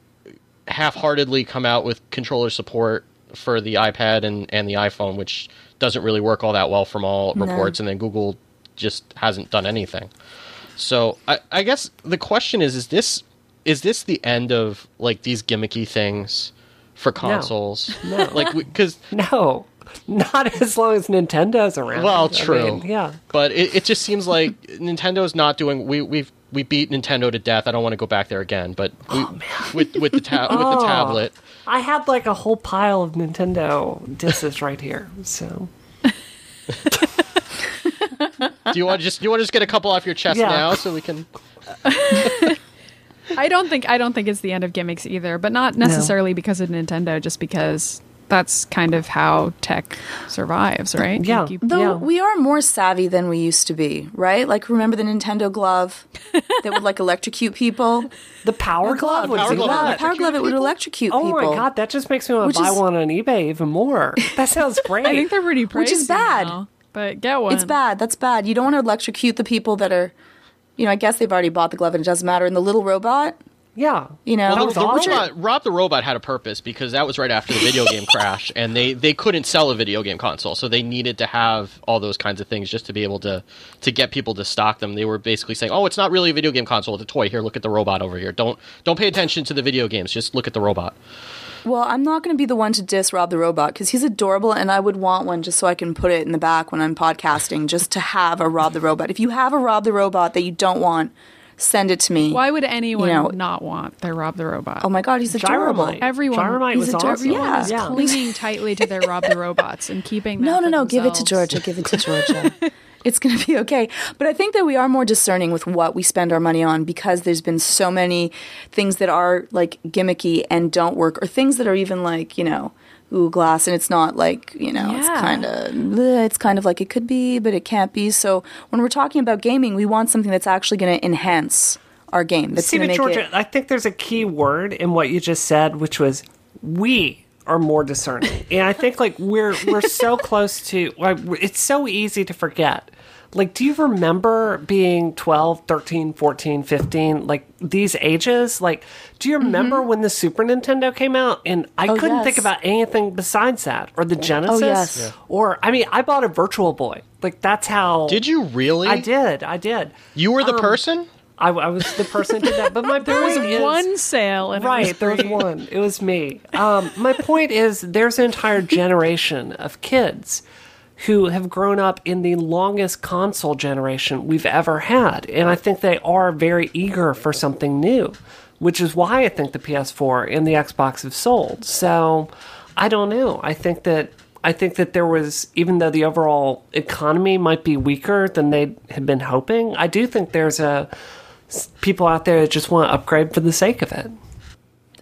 half-heartedly come out with controller support for the iPad and, and the iPhone, which doesn't really work all that well from all reports. No. And then Google just hasn't done anything. So I, I guess the question is, is this is this the end of like these gimmicky things for consoles? No, no. Like, because no, not as long as Nintendo's around. Well, true, I mean, yeah. But it, it just seems like Nintendo's not doing. We we've we beat Nintendo to death. I don't want to go back there again. But we, oh, man. with with the ta- oh, with the tablet, I had like a whole pile of Nintendo discs right here. So. Do you want to just you want to just get a couple off your chest yeah. now so we can I don't think I don't think it's the end of gimmicks either, but not necessarily no. because of Nintendo, just because that's kind of how tech survives, right? Yeah. Like you, Though yeah. we are more savvy than we used to be, right? Like, remember the Nintendo glove that would, like, electrocute people? The power glove? The power glove, glove, the power glove it would electrocute oh people. Oh, my God. That just makes me want to buy is, one on eBay even more. That sounds great. I think they're pretty pricey Which is bad. Now, but get one. It's bad. That's bad. You don't want to electrocute the people that are, you know, I guess they've already bought the glove and it doesn't matter. And the little robot... Yeah, you know, well, the, the robot, Rob the Robot had a purpose because that was right after the video game crash, and they, they couldn't sell a video game console, so they needed to have all those kinds of things just to be able to to get people to stock them. They were basically saying, "Oh, it's not really a video game console; it's a toy. Here, look at the robot over here. Don't don't pay attention to the video games; just look at the robot." Well, I'm not going to be the one to diss Rob the Robot because he's adorable, and I would want one just so I can put it in the back when I'm podcasting, just to have a Rob the Robot. If you have a Rob the Robot that you don't want, send it to me. Why would anyone you know, not want their Rob the Robot? Oh my God, he's adorable. Gyromite. Everyone, Gyromite he's was ador- awesome. Yeah. Everyone yeah. is clinging tightly to their Rob the Robots and keeping that No, no, no, themselves. Give it to Georgia. Give it to Georgia. It's going to be okay. But I think that we are more discerning with what we spend our money on because there's been so many things that are like gimmicky and don't work, or things that are even like, you know, Google Glass, and it's not like, you know, yeah. it's kind of it's kind of like it could be, but it can't be. So when we're talking about gaming, we want something that's actually going to enhance our game. That's See, but make Georgia, it- I think there's a key word in what you just said, which was we are more discerning, and I think like we're we're so close to. Like, it's so easy to forget. Like, do you remember being twelve, thirteen, fourteen, fifteen, like, these ages? Like, do you remember mm-hmm. when the Super Nintendo came out? And I oh, couldn't yes. think about anything besides that. Or the Genesis. Oh, yes. Yeah. Or, I mean, I bought a Virtual Boy. Like, that's how... Did you really? I did. I did. You were the um, person? I, I was the person who did that. But my there point was is... one sale. And right, was there was one. It was me. Um, my point is, there's an entire generation of kids who have grown up in the longest console generation we've ever had. And I think they are very eager for something new, which is why I think the P S four and the Xbox have sold. So I don't know. I think that I think that there was, even though the overall economy might be weaker than they had been hoping, I do think there's a people out there that just want to upgrade for the sake of it.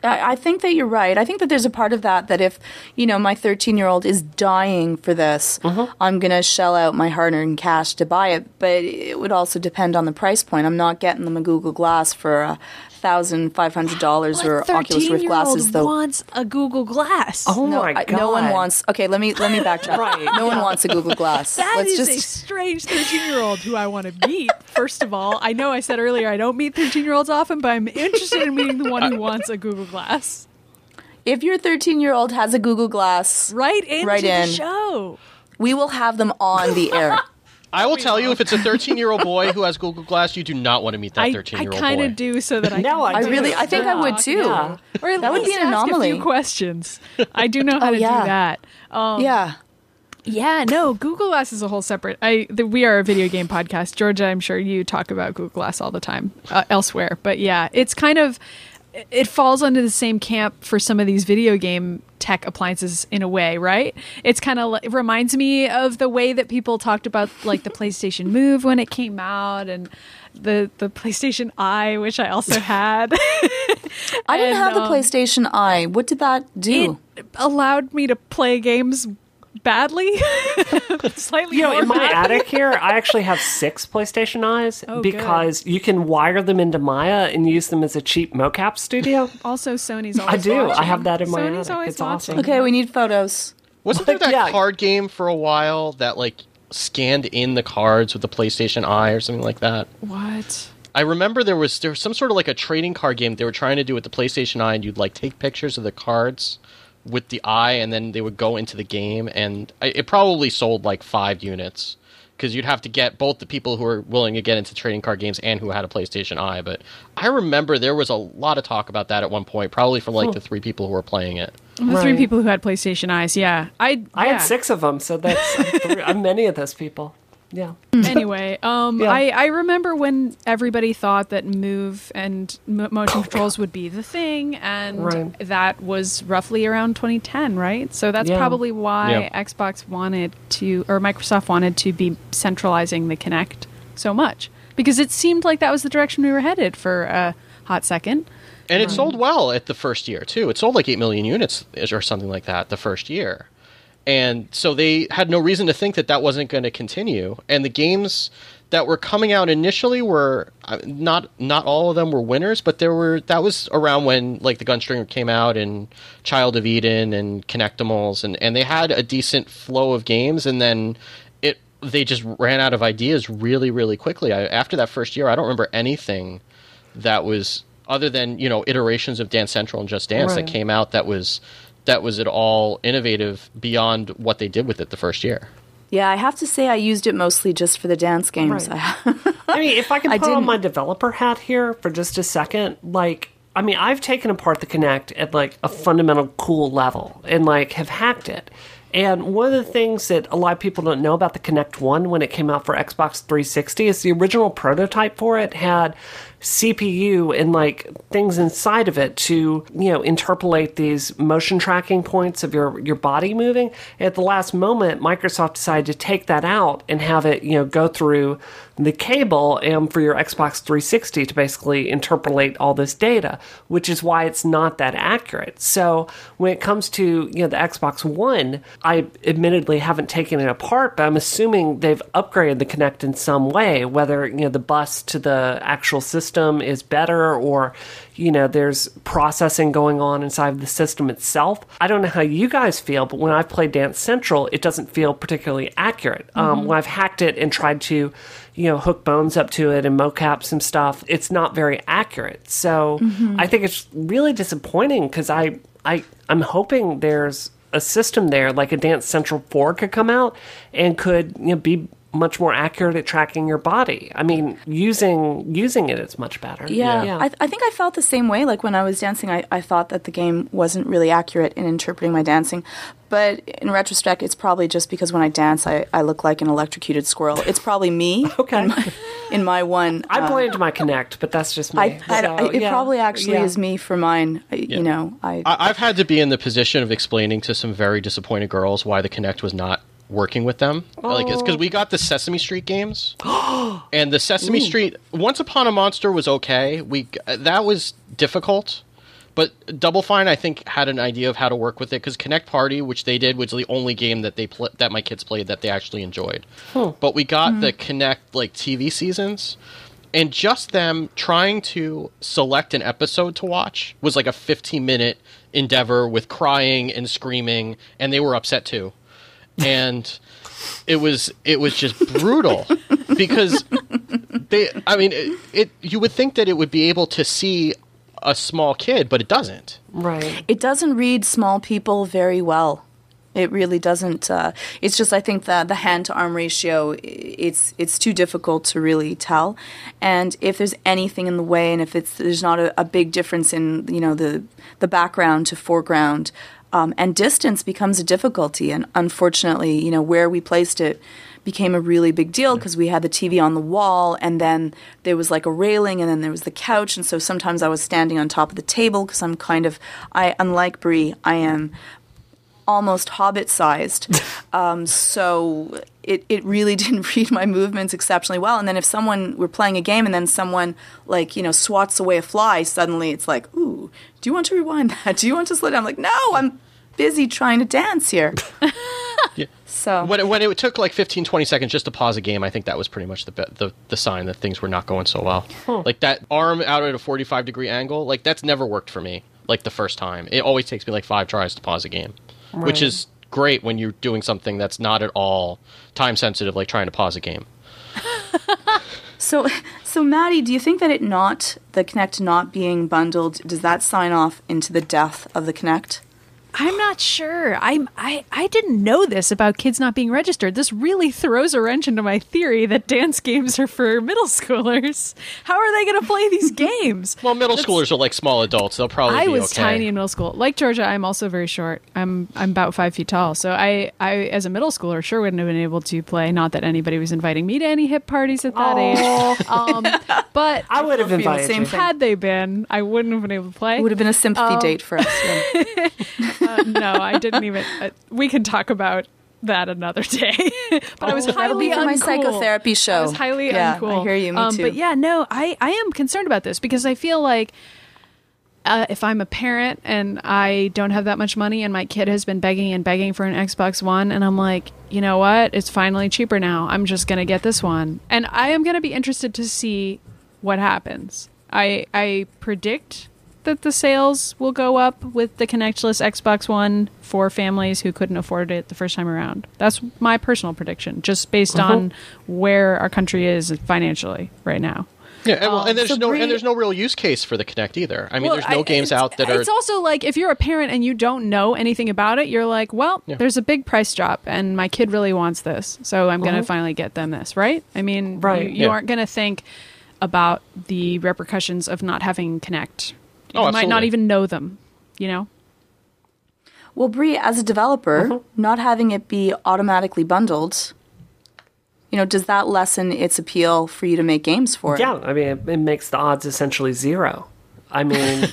I think that you're right. I think that there's a part of that that if, you know, my thirteen-year-old is dying for this, uh-huh. I'm going to shell out my hard-earned cash to buy it. But it would also depend on the price point. I'm not getting them a Google Glass for one thousand five hundred dollars or Oculus Rift glasses. Though wants a Google Glass. Oh, no, my God. I, no one wants... Okay, let me let me backtrack. Right. No one wants a Google Glass. That Let's is just... a strange thirteen-year-old who I want to meet, first of all. I know I said earlier I don't meet thirteen-year-olds often, but I'm interested in meeting the one who wants a Google Glass. Glass. If your thirteen-year-old has a Google Glass, write into right in. the show. We will have them on the air. I will we tell won't. you, if it's a thirteen-year-old boy who has Google Glass, you do not want to meet that thirteen-year-old boy. I kind of do, so that I. No, I, I really, I think I would too. Yeah. Or at that least would be an ask anomaly. A few questions. I do know how oh, to yeah. do that. Um, yeah. Yeah, no, Google Glass is a whole separate... I the, We are a video game podcast. Georgia, I'm sure you talk about Google Glass all the time uh, elsewhere. But yeah, it's kind of... It falls under the same camp for some of these video game tech appliances in a way, right? It's kind of it reminds me of the way that people talked about like the PlayStation Move when it came out, and the the PlayStation Eye, which I also had. I didn't and, have the um, PlayStation Eye. What did that do? It allowed me to play games badly. Slightly. You know, in my attic here, I actually have six PlayStation Eyes oh, because good. you can wire them into Maya and use them as a cheap mocap studio. Also, Sony's always I do. Watching. I have that in my Sony's attic. It's watching. Awesome. Okay, we need photos. Wasn't there that yeah. card game for a while that like scanned in the cards with the PlayStation Eye or something like that? What? I remember there was there was some sort of like a trading card game they were trying to do with the PlayStation Eye, and you'd like take pictures of the cards with the eye, and then they would go into the game, and it probably sold like five units because you'd have to get both the people who were willing to get into trading card games and who had a PlayStation Eye. But I remember there was a lot of talk about that at one point, probably from like oh. the three people who were playing it. The right. three people who had PlayStation Eyes, yeah. I yeah. I had six of them, so that's I'm three, I'm many of those people. Yeah. Anyway, um, yeah. I, I remember when everybody thought that Move and mo- motion controls would be the thing, and right. that was roughly around twenty ten, right? So that's yeah. probably why yeah. Xbox wanted to, or Microsoft wanted to be centralizing the Kinect so much, because it seemed like that was the direction we were headed for uh, hot second. And it um, sold well at the first year, too. It sold like eight million units or something like that the first year. And so they had no reason to think that that wasn't going to continue. And the games that were coming out initially were not not all of them were winners, but there were that was around when like the Gunstringer came out and Child of Eden and Connectimals, and, and they had a decent flow of games, and then it they just ran out of ideas really, really quickly. I, after that first year, I don't remember anything that was other than, you know, iterations of Dance Central and Just Dance right. that came out that was that was at all innovative beyond what they did with it the first year. Yeah, I have to say I used it mostly just for the dance games. Right. I mean, if I can put I on my developer hat here for just a second, like, I mean, I've taken apart the Kinect at, like, a fundamental cool level and, like, have hacked it. And one of the things that a lot of people don't know about the Kinect one when it came out for Xbox three sixty is the original prototype for it had C P U and, like, things inside of it to, you know, interpolate these motion tracking points of your, your body moving. And at the last moment, Microsoft decided to take that out and have it, you know, go through the cable and for your Xbox three sixty to basically interpolate all this data, which is why it's not that accurate. So when it comes to, you know, the Xbox One, I admittedly haven't taken it apart, but I'm assuming they've upgraded the Kinect in some way, whether, you know, the bus to the actual system is better or, you know, there's processing going on inside of the system itself. I don't know how you guys feel, but when I've played Dance Central, it doesn't feel particularly accurate. Mm-hmm. Um, when I've hacked it and tried to, you know, hook bones up to it and mocap some stuff, it's not very accurate. So mm-hmm. I think it's really disappointing because I, I, I'm hoping there's a system there, like a Dance Central four could come out and could, you know, be much more accurate at tracking your body. I mean, using using it is much better. Yeah, yeah. I, th- I think I felt the same way. Like when I was dancing, I, I thought that the game wasn't really accurate in interpreting my dancing. But in retrospect, it's probably just because when I dance, I, I look like an electrocuted squirrel. It's probably me. Okay. In my, in my one. I uh, blamed my Kinect, but that's just me. I, I, so, I, it yeah. probably actually yeah. is me for mine. I, yeah. You know, I, I I've had to be in the position of explaining to some very disappointed girls why the Kinect was not working with them. Oh. Like, it's because we got the Sesame Street games, and the Sesame Ooh. Street Once Upon a Monster was okay. We that was difficult. But Double Fine, I think, had an idea of how to work with it because Kinect Party, which they did, was the only game that they pl- that my kids played that they actually enjoyed. Huh. But we got mm-hmm. the Kinect like T V seasons, and just them trying to select an episode to watch was like a fifteen minute endeavor with crying and screaming, and they were upset too, and it was it was just brutal because they. I mean, it, it you would think that it would be able to see a small kid, but it doesn't. Right. It doesn't read small people very well. It really doesn't. Uh, it's just, I think, the, the hand-to-arm ratio, it's it's too difficult to really tell. And if there's anything in the way, and if it's there's not a, a big difference in, you know, the, the background to foreground, um, and distance becomes a difficulty. And unfortunately, you know, where we placed it became a really big deal because we had the T V on the wall, and then there was like a railing, and then there was the couch, and so sometimes I was standing on top of the table because I'm kind of, I unlike Brie, I am almost hobbit-sized, um, so it, it really didn't read my movements exceptionally well. And then if someone were playing a game and then someone like, you know, swats away a fly, suddenly it's like, ooh, do you want to rewind that? Do you want to slow down? I'm like, no, I'm busy trying to dance here. Yeah. So when it, when it took like fifteen, twenty seconds just to pause a game, I think that was pretty much the the, the sign that things were not going so well. Huh. Like that arm out at a forty-five degree angle, like that's never worked for me. Like the first time, it always takes me like five tries to pause a game, right. Which is great when you're doing something that's not at all time sensitive, like trying to pause a game. so, so Maddie, do you think that it not the Kinect not being bundled, does that sign off into the death of the Kinect? I'm not sure. I'm, I I didn't know this about kids not being registered. This really throws a wrench into my theory that dance games are for middle schoolers. How are they going to play these games? Well, middle That's, schoolers are like small adults. They'll probably I be okay. I was tiny in middle school. Like Georgia, I'm also very short. I'm I'm about five feet tall. So I, I, as a middle schooler, sure wouldn't have been able to play. Not that anybody was inviting me to any hip parties at that oh. age. Um, but I would have invited you. Had they been, I wouldn't have been able to play. It would have been a sympathy um, date for us. Yeah. Uh, no, I didn't even. Uh, we can talk about that another day. But oh, I was highly uncool. My psychotherapy show. I was highly yeah, uncool. I hear you. Me um, too. But yeah, no, I, I am concerned about this because I feel like uh, if I'm a parent and I don't have that much money and my kid has been begging and begging for an Xbox One and I'm like, you know what? It's finally cheaper now. I'm just going to get this one. And I am going to be interested to see what happens. I I predict that the sales will go up with the connectless Xbox One for families who couldn't afford it the first time around. That's my personal prediction, just based uh-huh. on where our country is financially right now. Yeah, and, well, um, and there's so no Bri- and there's no real use case for the Kinect either. I mean, well, there's no I, games out that are. It's also like if you're a parent and you don't know anything about it, you're like, well, yeah. there's a big price drop, and my kid really wants this, so I'm uh-huh. going to finally get them this, right? I mean, right. you, you yeah. aren't going to think about the repercussions of not having Kinect. You oh, might not even know them, you know? Well, Bri, as a developer, uh-huh. not having it be automatically bundled, you know, does that lessen its appeal for you to make games for it? Yeah, I mean, it, it makes the odds essentially zero. I mean,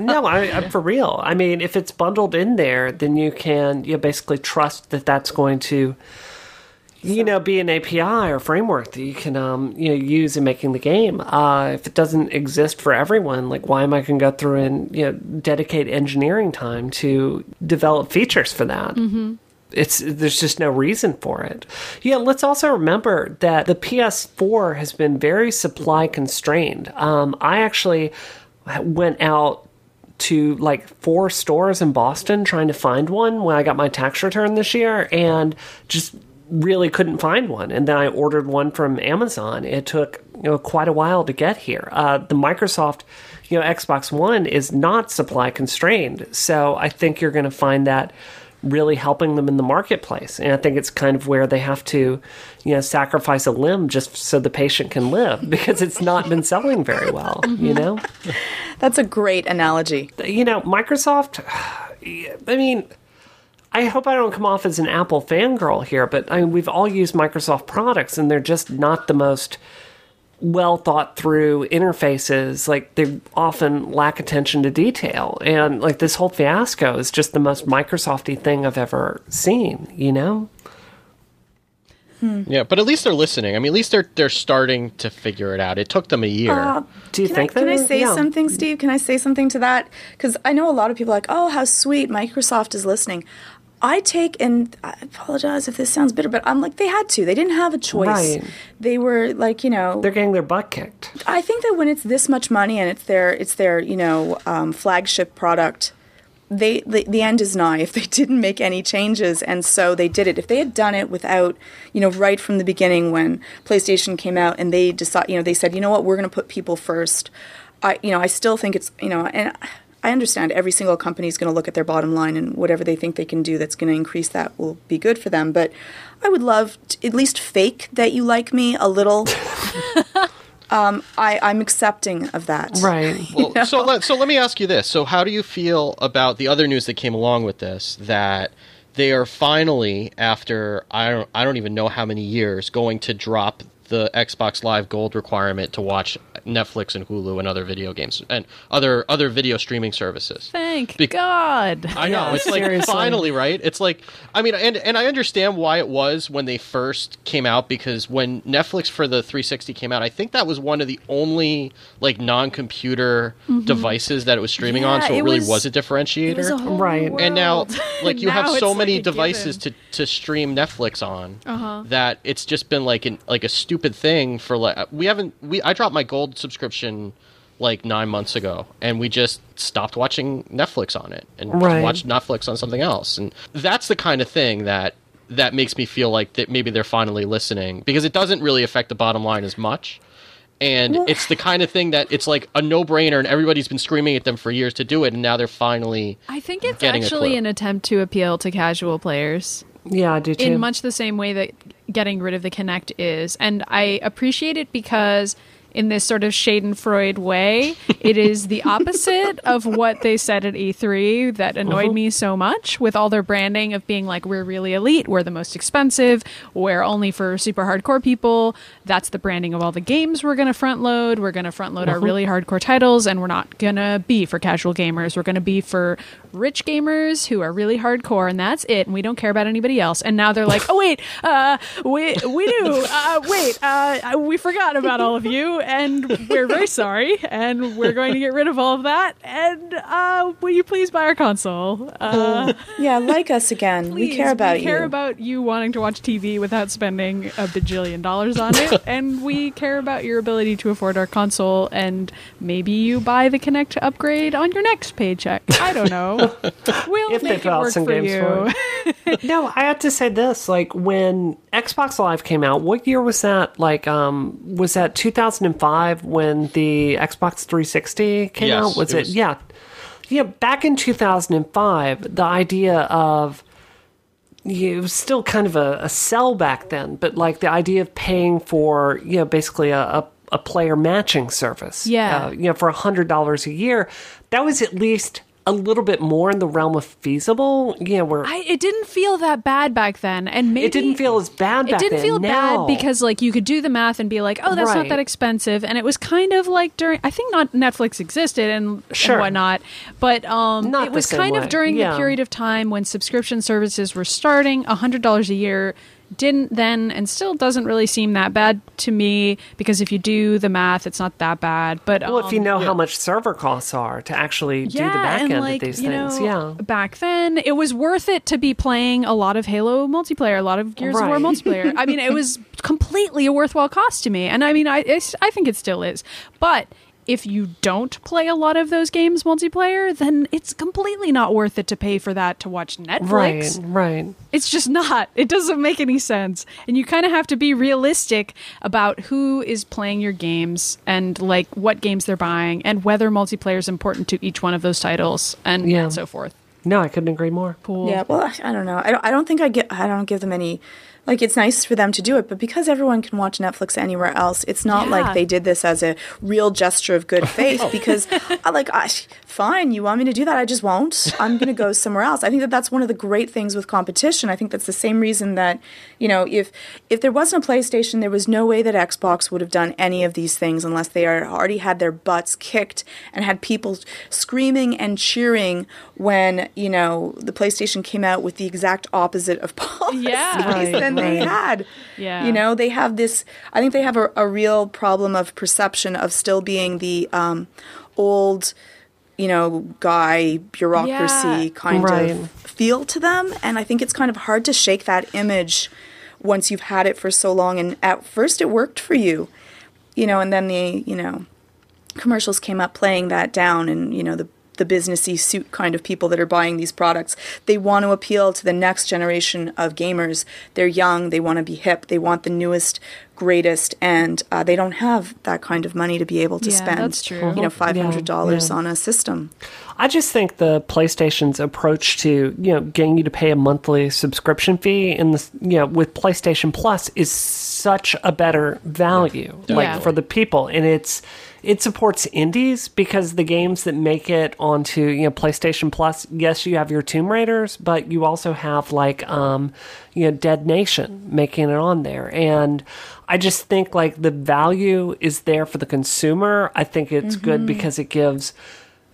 no, I, I'm for real. I mean, if it's bundled in there, then you can you basically trust that that's going to, you know, be an A P I or framework that you can, um, you know, use in making the game. Uh, if it doesn't exist for everyone, like, why am I going to go through and, you know, dedicate engineering time to develop features for that? Mm-hmm. It's there's just no reason for it. Yeah, let's also remember that the P S four has been very supply constrained. Um, I actually went out to like four stores in Boston trying to find one when I got my tax return this year, and just really couldn't find one. And then I ordered one from Amazon. It took, you know, quite a while to get here. Uh, the Microsoft, you know, Xbox One is not supply constrained, so I think you're going to find that really helping them in the marketplace. And I think it's kind of where they have to, you know, sacrifice a limb just so the patient can live, because it's not been selling very well, you know? That's a great analogy. You know, Microsoft, I mean, I hope I don't come off as an Apple fangirl here, but I mean, we've all used Microsoft products and they're just not the most well thought through interfaces. Like, they often lack attention to detail, and like this whole fiasco is just the most Microsofty thing I've ever seen, you know? Hmm. Yeah, but at least they're listening. I mean, at least they're they're starting to figure it out. It took them a year. Uh, do you can think I, that? Can I say yeah. something, Steve? Can I say something to that? Because I know a lot of people are like, oh, how sweet, Microsoft is listening. I take, and I apologize if this sounds bitter, but I'm like, they had to. They didn't have a choice. Right. They were like, you know, they're getting their butt kicked. I think that when it's this much money and it's their, it's their, you know, um, flagship product, they the, the end is nigh. If they didn't make any changes, and so they did it. If they had done it without, you know, right from the beginning when PlayStation came out and they decide, you know, they said, you know what, we're going to put people first. I, you know, I still think it's, you know, and. I understand every single company is going to look at their bottom line, and whatever they think they can do that's going to increase that will be good for them. But I would love to at least fake that you like me a little. um, I, I'm accepting of that. Right. Well, you know? So let, so let me ask you this. So how do you feel about the other news that came along with this, that they are finally, after I don't, I don't even know how many years, going to drop the Xbox Live Gold requirement to watch Netflix and Hulu and other video games and other other video streaming services? Thank Be- God. I know. Yeah, it's seriously. Like, finally, right? It's like, I mean, and, and I understand why it was when they first came out, because when Netflix for the three sixty came out, I think that was one of the only like non-computer mm-hmm. devices that it was streaming yeah, on, so it, it really was, was a differentiator. Was a right. World. And now, like, you now have so many like devices to, to stream Netflix on uh-huh. that it's just been like an like a stupid Stupid thing for like we haven't we I dropped my gold subscription like nine months ago, and we just stopped watching Netflix on it and right. watched Netflix on something else, and that's the kind of thing that that makes me feel like that maybe they're finally listening, because it doesn't really affect the bottom line as much, and it's the kind of thing that it's like a no-brainer, and everybody's been screaming at them for years to do it, and now they're finally I think it's actually an attempt to appeal to casual players. Yeah, I do too. In much the same way that getting rid of the Kinect is. And I appreciate it because in this sort of Schadenfreude way, it is the opposite of what they said at E three that annoyed uh-huh. me so much, with all their branding of being like, we're really elite, we're the most expensive, we're only for super hardcore people. That's the branding of all the games we're going to front load. We're going to front load uh-huh. our really hardcore titles, and we're not going to be for casual gamers. We're going to be for rich gamers who are really hardcore, and that's it, and we don't care about anybody else. And now they're like, oh wait, uh, we we do. Uh, wait, uh, we forgot about all of you, and we're very sorry, and we're going to get rid of all of that. And uh, will you please buy our console? Uh, yeah, like us again. Please, we care about we you. We care about you wanting to watch T V without spending a bajillion dollars on it, and we care about your ability to afford our console, and maybe you buy the Kinect to upgrade on your next paycheck. I don't know. We'll if make it work some for games you. For no, I have to say this. Like, when Xbox Live came out, what year was that? Like, um, was that two thousand five when the Xbox three sixty came yes, out? Was it? it? Was... Yeah. Yeah, back in two thousand five, the idea of... It was still kind of a, a sell back then, but, like, the idea of paying for, you know, basically a... a a player matching service. Yeah. Uh, you know, for one hundred dollars a year, that was at least a little bit more in the realm of feasible. Yeah, you know, where I, it didn't feel that bad back then, and maybe it didn't feel as bad. Back then. It didn't then. feel now, bad because, like, you could do the math and be like, "Oh, that's right. not that expensive." And it was kind of like during I think not Netflix existed and, sure. and whatnot, but um, not it was kind way. of during yeah. the period of time when subscription services were starting. one hundred dollars a year didn't then and still doesn't really seem that bad to me, because if you do the math, it's not that bad. But well, um, if you know yeah. how much server costs are to actually yeah, do the back end and, like, of these things, know, yeah. Back then, it was worth it to be playing a lot of Halo multiplayer, a lot of Gears right. of War multiplayer. I mean, it was completely a worthwhile cost to me, and I mean, I I think it still is, but. If you don't play a lot of those games multiplayer, then it's completely not worth it to pay for that to watch Netflix. Right, right. It's just not. It doesn't make any sense. And you kind of have to be realistic about who is playing your games and, like, what games they're buying and whether multiplayer is important to each one of those titles and, yeah. and so forth. No, I couldn't agree more. Cool. Yeah, well, I don't know. I don't, I don't think I get. I don't give them any... Like, it's nice for them to do it, but because everyone can watch Netflix anywhere else, it's not yeah. like they did this as a real gesture of good faith oh. because, I, like, I, fine, you want me to do that? I just won't. I'm going to go somewhere else. I think that that's one of the great things with competition. I think that's the same reason that, you know, if if there wasn't a PlayStation, there was no way that Xbox would have done any of these things unless they are, already had their butts kicked and had people screaming and cheering when, you know, the PlayStation came out with the exact opposite of policies. Yeah. Right. Then they had yeah you know they have this I think they have a, a real problem of perception of still being the um old you know guy bureaucracy yeah. kind right. of feel to them, and I think it's kind of hard to shake that image once you've had it for so long, and at first it worked for you you know and then the you know commercials came up playing that down, and you know the the businessy suit kind of people that are buying these products. They want to appeal to the next generation of gamers. They're young. They want to be hip. They want the newest, greatest, and uh, they don't have that kind of money to be able to yeah, spend that's true. you know five hundred dollars yeah, yeah. on a system. I just think the PlayStation's approach to you know getting you to pay a monthly subscription fee in the you know with PlayStation Plus is such a better value yeah. like yeah. for the people, and it's it supports indies, because the games that make it onto you know PlayStation Plus, yes, you have your Tomb Raiders, but you also have like um you know Dead Nation making it on there, and I just think like the value is there for the consumer. I think it's mm-hmm. good because it gives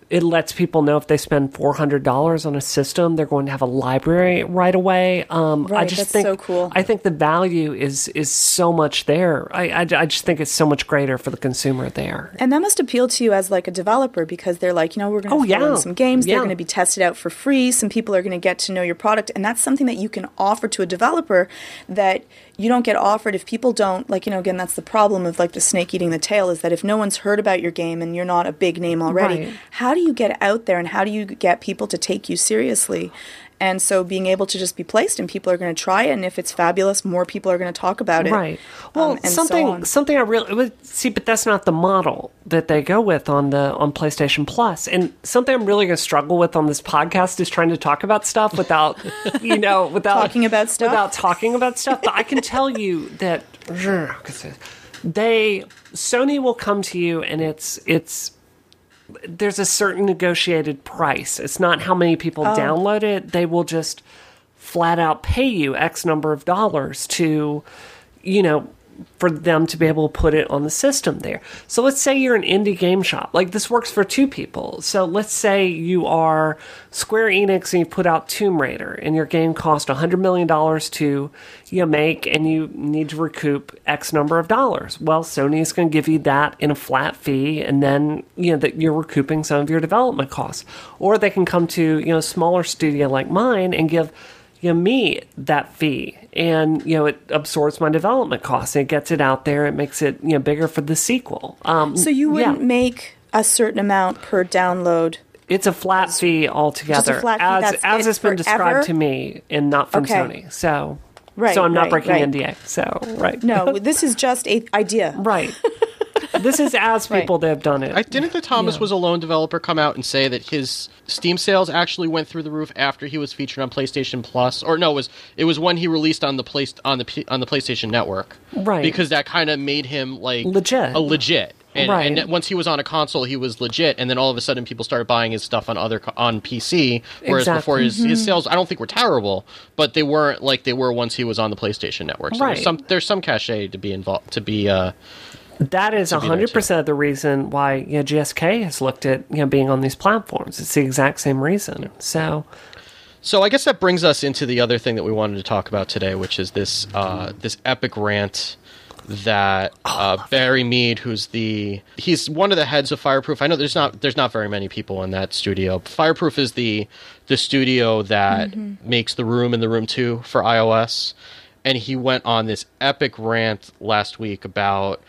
it lets people know if they spend four hundred dollars on a system, they're going to have a library right away. Um, right, I just that's think so cool. I think the value is is so much there. I, I, I just think it's so much greater for the consumer there. And that must appeal to you as like a developer, because they're like, you know, we're going to oh, yeah. some games. Yeah. They're going to be tested out for free. Some people are going to get to know your product. And that's something that you can offer to a developer that you don't get offered if people don't, like, you know, again, that's the problem of like the snake eating the tail, is that if no one's heard about your game and you're not a big name already, right. how do you you get out there, and how do you get people to take you seriously? And so being able to just be placed, and people are going to try it, and if it's fabulous, more people are going to talk about it. Right. Well, um, and something so on. something I really see, but that's not the model that they go with on the on PlayStation Plus. And something I'm really going to struggle with on this podcast is trying to talk about stuff without, you know, without talking about stuff. Without talking about stuff. But I can tell you that they Sony will come to you, and it's it's. there's a certain negotiated price. It's not how many people oh. download it. They will just flat out pay you X number of dollars to, you know, for them to be able to put it on the system there. So let's say you're an indie game shop. Like, this works for two people. So let's say you are Square Enix and you put out Tomb Raider and your game cost one hundred million dollars to you know, make, and you need to recoup X number of dollars. Well, Sony is going to give you that in a flat fee, and then you know that you're recouping some of your development costs. Or they can come to you know a smaller studio like mine and give you know, me that fee, and you know it absorbs my development costs and it gets it out there. It makes it you know bigger for the sequel. Um, so you wouldn't yeah. make a certain amount per download. It's a flat it's fee altogether, just a flat as fee, as it it's been described forever? To me, and not from okay. Sony. So, right, so I'm not right, breaking right. N D A. So right. No, this is just a idea. Right. This is as people right. that have done it. I, didn't the Thomas yeah. Was Alone developer come out and say that his Steam sales actually went through the roof after he was featured on PlayStation Plus? Or no, it was it was when he released on the play, on the on the PlayStation Network, right? Because that kind of made him like legit, a legit. And, right. and once he was on a console, he was legit, and then all of a sudden, people started buying his stuff on other on P C. Whereas exactly. before, his, mm-hmm. his sales, I don't think were terrible, but they weren't like they were once he was on the PlayStation Network. So right. there's some there's some cachet to be involved to be. Uh, That is one hundred percent of the reason why you know, G S K has looked at you know being on these platforms. It's the exact same reason. So, so I guess that brings us into the other thing that we wanted to talk about today, which is this uh, this epic rant that uh, oh, Barry Mead, who's the he's one of the heads of Fireproof. I know there's not there's not very many people in that studio. Fireproof is the the studio that mm-hmm. makes The Room and The Room two for iOS, and he went on this epic rant last week about.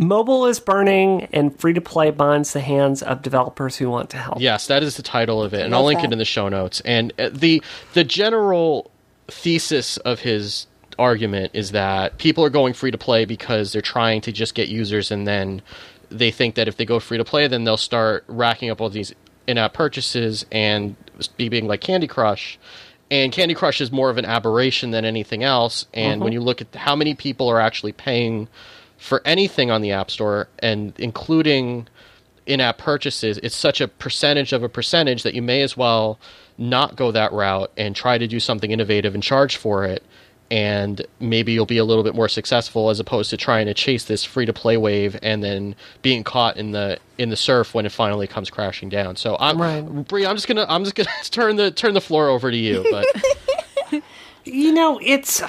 Mobile is burning, and free-to-play binds the hands of developers who want to help. Yes, that is the title of it, and I'll link it in the show notes. And the the general thesis of his argument is that people are going free-to-play because they're trying to just get users, and then they think that if they go free-to-play, then they'll start racking up all these in-app purchases and be being like Candy Crush. And Candy Crush is more of an aberration than anything else, and mm-hmm. when you look at how many people are actually paying for anything on the App Store, and including in-app purchases, it's such a percentage of a percentage that you may as well not go that route and try to do something innovative and charge for it, and maybe you'll be a little bit more successful as opposed to trying to chase this free-to-play wave and then being caught in the in the surf when it finally comes crashing down. So I'm right. Bree, I'm just gonna I'm just gonna turn the turn the floor over to you. But you know, it's.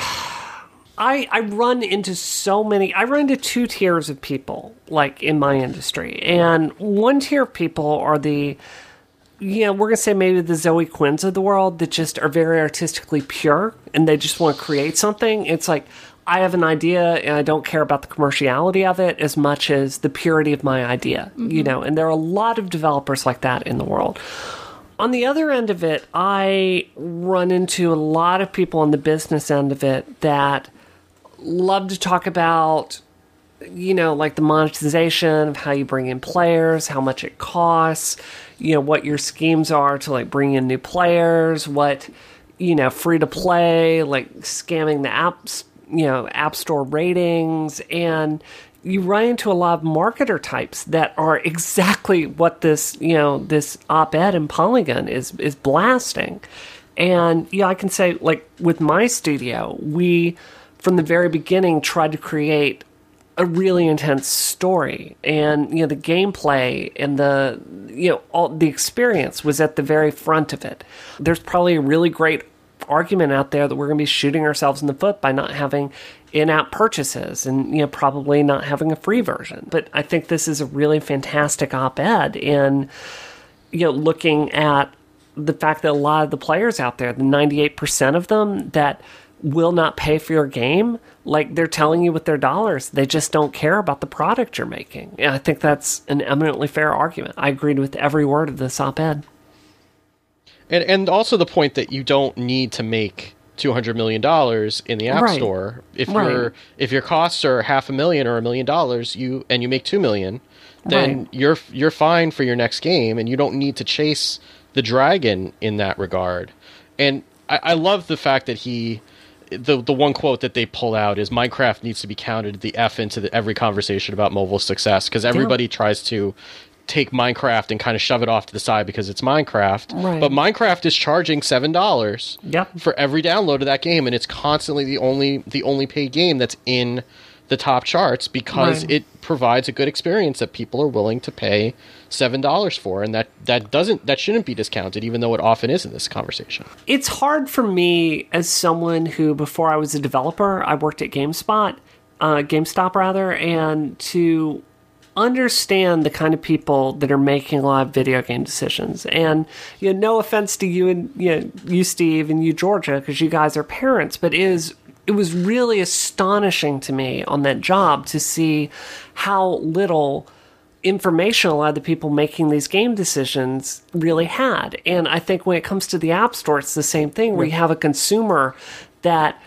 I, I run into so many... I run into two tiers of people, like, in my industry. And one tier of people are the... You know, we're going to say maybe the Zoe Quinns of the world that just are very artistically pure, and they just want to create something. It's like, I have an idea, and I don't care about the commerciality of it as much as the purity of my idea, mm-hmm. you know? And there are a lot of developers like that in the world. On the other end of it, I run into a lot of people on the business end of it that... love to talk about, you know, like the monetization of how you bring in players, how much it costs, you know, what your schemes are to like bring in new players, what, you know, free to play, like scamming the apps, you know, app store ratings. And you run into a lot of marketer types that are exactly what this, you know, this op-ed in Polygon is, is blasting. And yeah, I can say like with my studio, we, from the very beginning, tried to create a really intense story, and you know the gameplay and the you know all the experience was at the very front of it. There's probably a really great argument out there that we're going to be shooting ourselves in the foot by not having in-app purchases and you know probably not having a free version. But I think this is a really fantastic op-ed in you know looking at the fact that a lot of the players out there, the ninety-eight percent of them that will not pay for your game, like they're telling you with their dollars, they just don't care about the product you're making. And I think that's an eminently fair argument. I agreed with every word of this op-ed. And and also the point that you don't need to make two hundred million dollars in the App right. Store. If right. your if your costs are half a million or a million dollars, you and you make two million dollars, then right. you're you're fine for your next game, and you don't need to chase the dragon in that regard. And I, I love the fact that he... The the one quote that they pull out is Minecraft needs to be counted the F into the, every conversation about mobile success, because everybody yeah. tries to take Minecraft and kind of shove it off to the side because it's Minecraft. Right. But Minecraft is charging seven dollars yeah. for every download of that game, and it's constantly the only the only paid game that's in the top charts because right. it provides a good experience that people are willing to pay seven dollars for. And that, that doesn't, that shouldn't be discounted, even though it often is in this conversation. It's hard for me as someone who, before I was a developer, I worked at GameSpot, uh, GameStop rather, and to understand the kind of people that are making a lot of video game decisions. And, you know, no offense to you and you, know, you Steve, and you, Georgia, because you guys are parents, but it is It was really astonishing to me on that job to see how little information a lot of the people making these game decisions really had. And I think when it comes to the App Store, it's the same thing, where you have a consumer that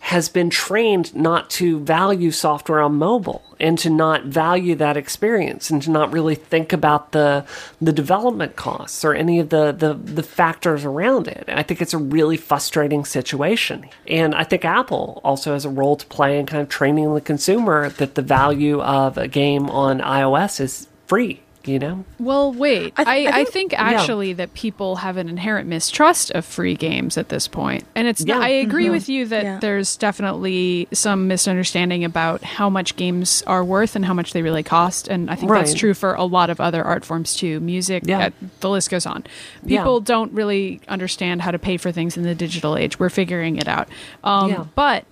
has been trained not to value software on mobile and to not value that experience and to not really think about the the development costs or any of the, the, the factors around it. And I think it's a really frustrating situation. And I think Apple also has a role to play in kind of training the consumer that the value of a game on iOS is free. You know? Well, wait. I, th- I, I think actually yeah. that people have an inherent mistrust of free games at this point. And it's. Yeah. Not, I agree mm-hmm. with you that yeah. there's definitely some misunderstanding about how much games are worth and how much they really cost. And I think right. that's true for a lot of other art forms too. Music, yeah. uh, the list goes on. People yeah. don't really understand how to pay for things in the digital age. We're figuring it out. Um, yeah. But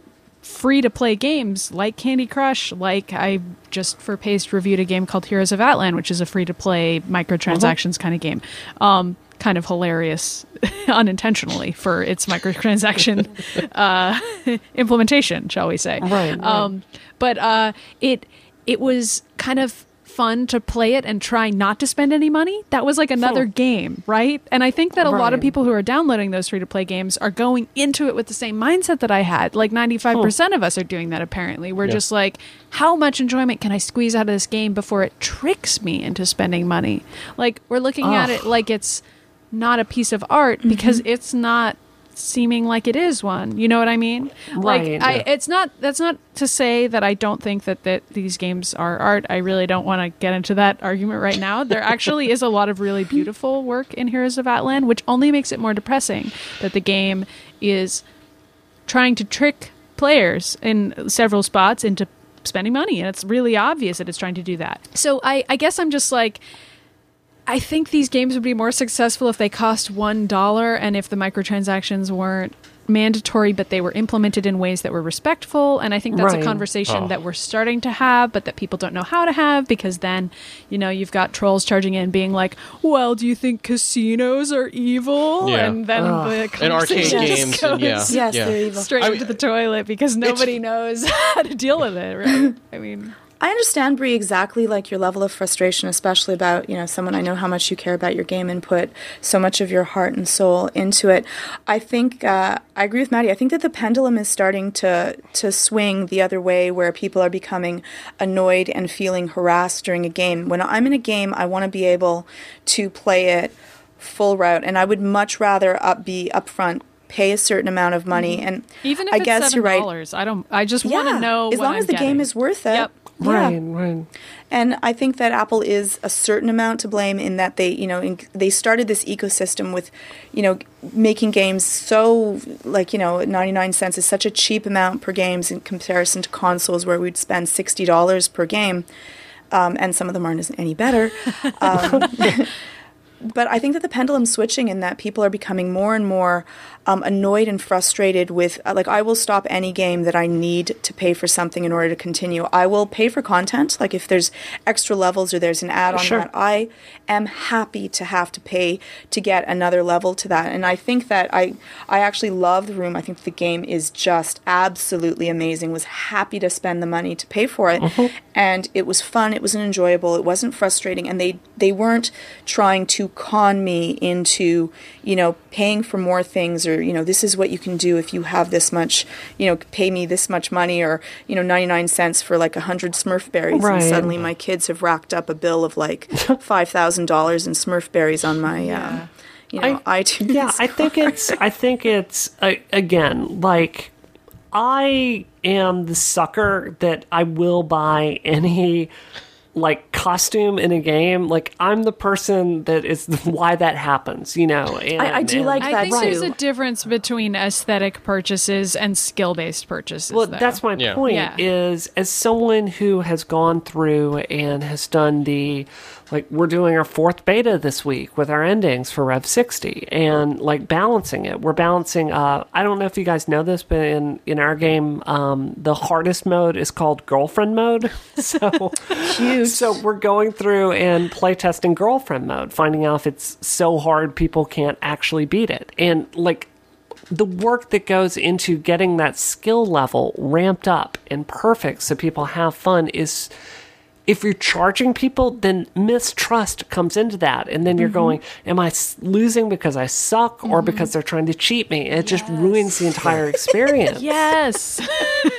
free-to-play games like Candy Crush, like I just for Paste reviewed a game called Heroes of Atlan, which is a free-to-play microtransactions mm-hmm. kind of game. Um, kind of hilarious, unintentionally, for its microtransaction uh, implementation, shall we say. Right, right. Um, but uh, it it was kind of fun to play it and try not to spend any money. That was like another cool. game, right? And I think that a right. lot of people who are downloading those free-to-play games are going into it with the same mindset that I had. Like ninety-five percent cool. of us are doing that, apparently. We're yeah. just like, how much enjoyment can I squeeze out of this game before it tricks me into spending money? Like, we're looking Ugh. at it like it's not a piece of art mm-hmm. because it's not seeming like it is one. You know what I mean? Right. Like, I, it's not, that's not to say that I don't think that, that these games are art. I really don't want to get into that argument right now. There actually is a lot of really beautiful work in Heroes of Atlan, which only makes it more depressing that the game is trying to trick players in several spots into spending money. And it's really obvious that it's trying to do that. So I, I guess I'm just like, I think these games would be more successful if they cost one dollar and if the microtransactions weren't mandatory, but they were implemented in ways that were respectful. And I think that's right. a conversation oh. that we're starting to have, but that people don't know how to have, because then, you know, you've got trolls charging in being like, well, do you think casinos are evil? Yeah. And then oh. the conversation and just games goes and yeah. Yes, yeah. they're evil. straight I mean, into the toilet because nobody knows how to deal with it, right? I mean... I understand, Brie, exactly like your level of frustration, especially about, you know, someone I know how much you care about your game and put so much of your heart and soul into it. I think, uh, I agree with Maddie. I think that the pendulum is starting to, to swing the other way, where people are becoming annoyed and feeling harassed during a game. When I'm in a game, I want to be able to play it full route, and I would much rather up, be upfront, pay a certain amount of money. And even if I it's guess seven dollars, you're right. I don't, I just want to yeah, know as long I'm as the getting. game is worth it. Yep. Yeah. Right, right. And I think that Apple is a certain amount to blame in that they, you know, in, they started this ecosystem with, you know, making games so, like, you know, ninety-nine cents is such a cheap amount per games in comparison to consoles where we'd spend sixty dollars per game. Um, and some of them aren't any better. Um, but I think that the pendulum's switching in that people are becoming more and more um, annoyed and frustrated with, uh, like, I will stop any game that I need to pay for something in order to continue. I will pay for content, like if there's extra levels or there's an add-on sure. that I am happy to have to pay to get another level to that. And I think that I, I actually love the room. I think the game is just absolutely amazing. Was happy to spend the money to pay for it. Uh-huh. And it was fun. It was enjoyable. It wasn't frustrating. And they, they weren't trying to con me into, you know, paying for more things, or, you know, this is what you can do if you have this much, you know, pay me this much money, or, you know, ninety-nine cents for like one hundred Smurf berries. Right. And suddenly my kids have racked up a bill of like five thousand dollars in Smurf berries on my, yeah. um, you know, I, iTunes. Yeah, card. I think it's, I think it's, I, again, like, I am the sucker that I will buy any like costume in a game, like I'm the person that is why that happens, you know. And, I, I do and, like that. I think right. there's a difference between aesthetic purchases and skill-based purchases. Well, though. that's my yeah. point. Yeah. Is as someone who has gone through and has done the, like, we're doing our fourth beta this week with our endings for Rev sixty, and like balancing it. We're balancing. Uh, I don't know if you guys know this, but in in our game, um, the hardest mode is called girlfriend mode. So. Huge. So we're going through and playtesting girlfriend mode, finding out if it's so hard people can't actually beat it. And like the work that goes into getting that skill level ramped up and perfect so people have fun is, if you're charging people, then mistrust comes into that. And then you're mm-hmm. going, am I losing because I suck or mm-hmm. because they're trying to cheat me? It yes. just ruins the entire experience. Yes.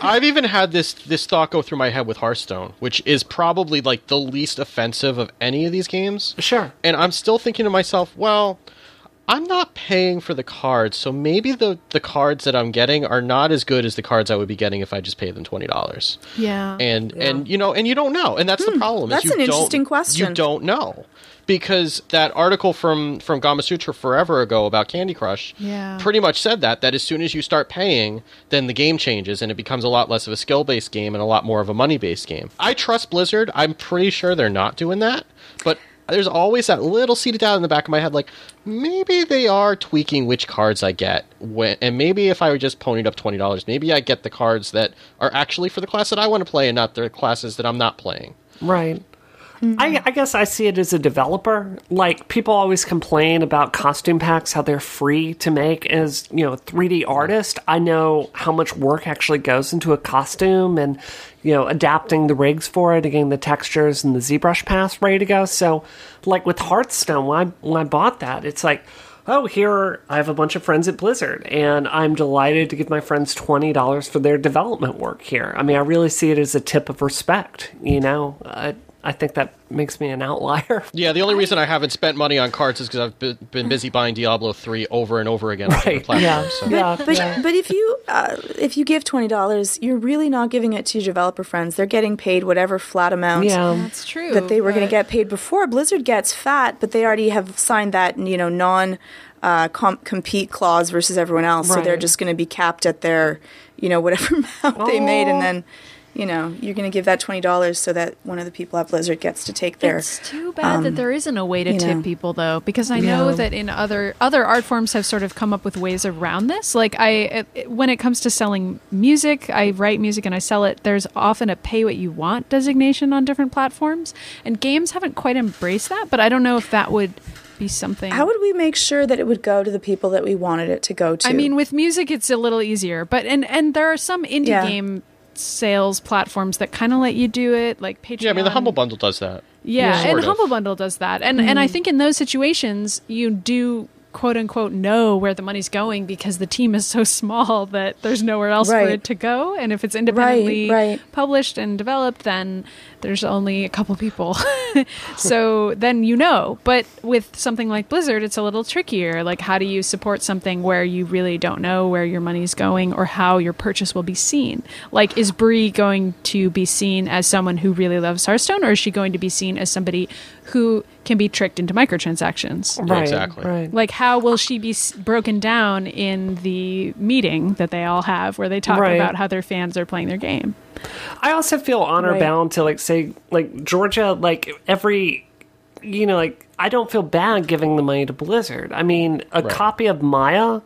I've even had this this thought go through my head with Hearthstone, which is probably like the least offensive of any of these games. Sure. And I'm still thinking to myself, well, I'm not paying for the cards, so maybe the, the cards that I'm getting are not as good as the cards I would be getting if I just paid them twenty dollars. Yeah. And, yeah. and you know, and you don't know. And that's hmm, the problem. That's is you an don't, interesting question. You don't know. Because that article from, from Gamasutra forever ago about Candy Crush yeah. pretty much said that, that as soon as you start paying, then the game changes and it becomes a lot less of a skill-based game and a lot more of a money-based game. I trust Blizzard. I'm pretty sure they're not doing that. But there's always that little seed of doubt in the back of my head, like, maybe they are tweaking which cards I get. When, and maybe if I were just ponied up twenty dollars, maybe I get the cards that are actually for the class that I want to play and not the classes that I'm not playing. Right. Mm-hmm. I, I guess I see it as a developer. Like, people always complain about costume packs, how they're free to make. As, you know, a three D artist, I know how much work actually goes into a costume and, you know, adapting the rigs for it, getting the textures and the ZBrush paths ready to go. So, like, with Hearthstone, when I, when I bought that, it's like, oh, here, I have a bunch of friends at Blizzard, and I'm delighted to give my friends twenty dollars for their development work here. I mean, I really see it as a tip of respect, you know? Uh, I think that makes me an outlier. Yeah, the only reason I haven't spent money on cards is because I've b- been busy buying Diablo three over and over again. Right. On the platform, yeah. So. yeah. But, but, yeah. but if you uh, if you give twenty dollars, you're really not giving it to your developer friends. They're getting paid whatever flat amount yeah. That's true, that they were going to get paid before. Blizzard gets fat, but they already have signed that, you know, non uh, com- compete clause versus everyone else. Right. So they're just going to be capped at their, you know, whatever amount oh. they made, and then, you know, you're going to give that twenty dollars so that one of the people at Blizzard gets to take their... It's too bad um, that there isn't a way to tip know. people, though, because I know yeah. that in other other art forms have sort of come up with ways around this. Like, I, it, when it comes to selling music, I write music and I sell it. There's often a pay-what-you-want designation on different platforms, and games haven't quite embraced that, but I don't know if that would... be something. How would we make sure that it would go to the people that we wanted it to go to? I mean, with music it's a little easier, but and and there are some indie yeah. game sales platforms that kind of let you do it, like Patreon. Yeah, I mean, the Humble Bundle does that. Yeah, yeah. and of. Humble Bundle does that. And mm-hmm. and I think in those situations you do quote unquote know where the money's going because the team is so small that there's nowhere else right. for it to go, and if it's independently right, right. published and developed, then there's only a couple people. So then you know. But with something like Blizzard, it's a little trickier. Like, how do you support something where you really don't know where your money's going or how your purchase will be seen? Like, is Bree going to be seen as someone who really loves Hearthstone, or is she going to be seen as somebody who can be tricked into microtransactions? Right, exactly. Right. Like, how will she be s- broken down in the meeting that they all have where they talk right. about how their fans are playing their game? I also feel honor right. bound to, like, say, like, Georgia, like, every, you know, like, I don't feel bad giving the money to Blizzard. I mean, a right. copy of Maya,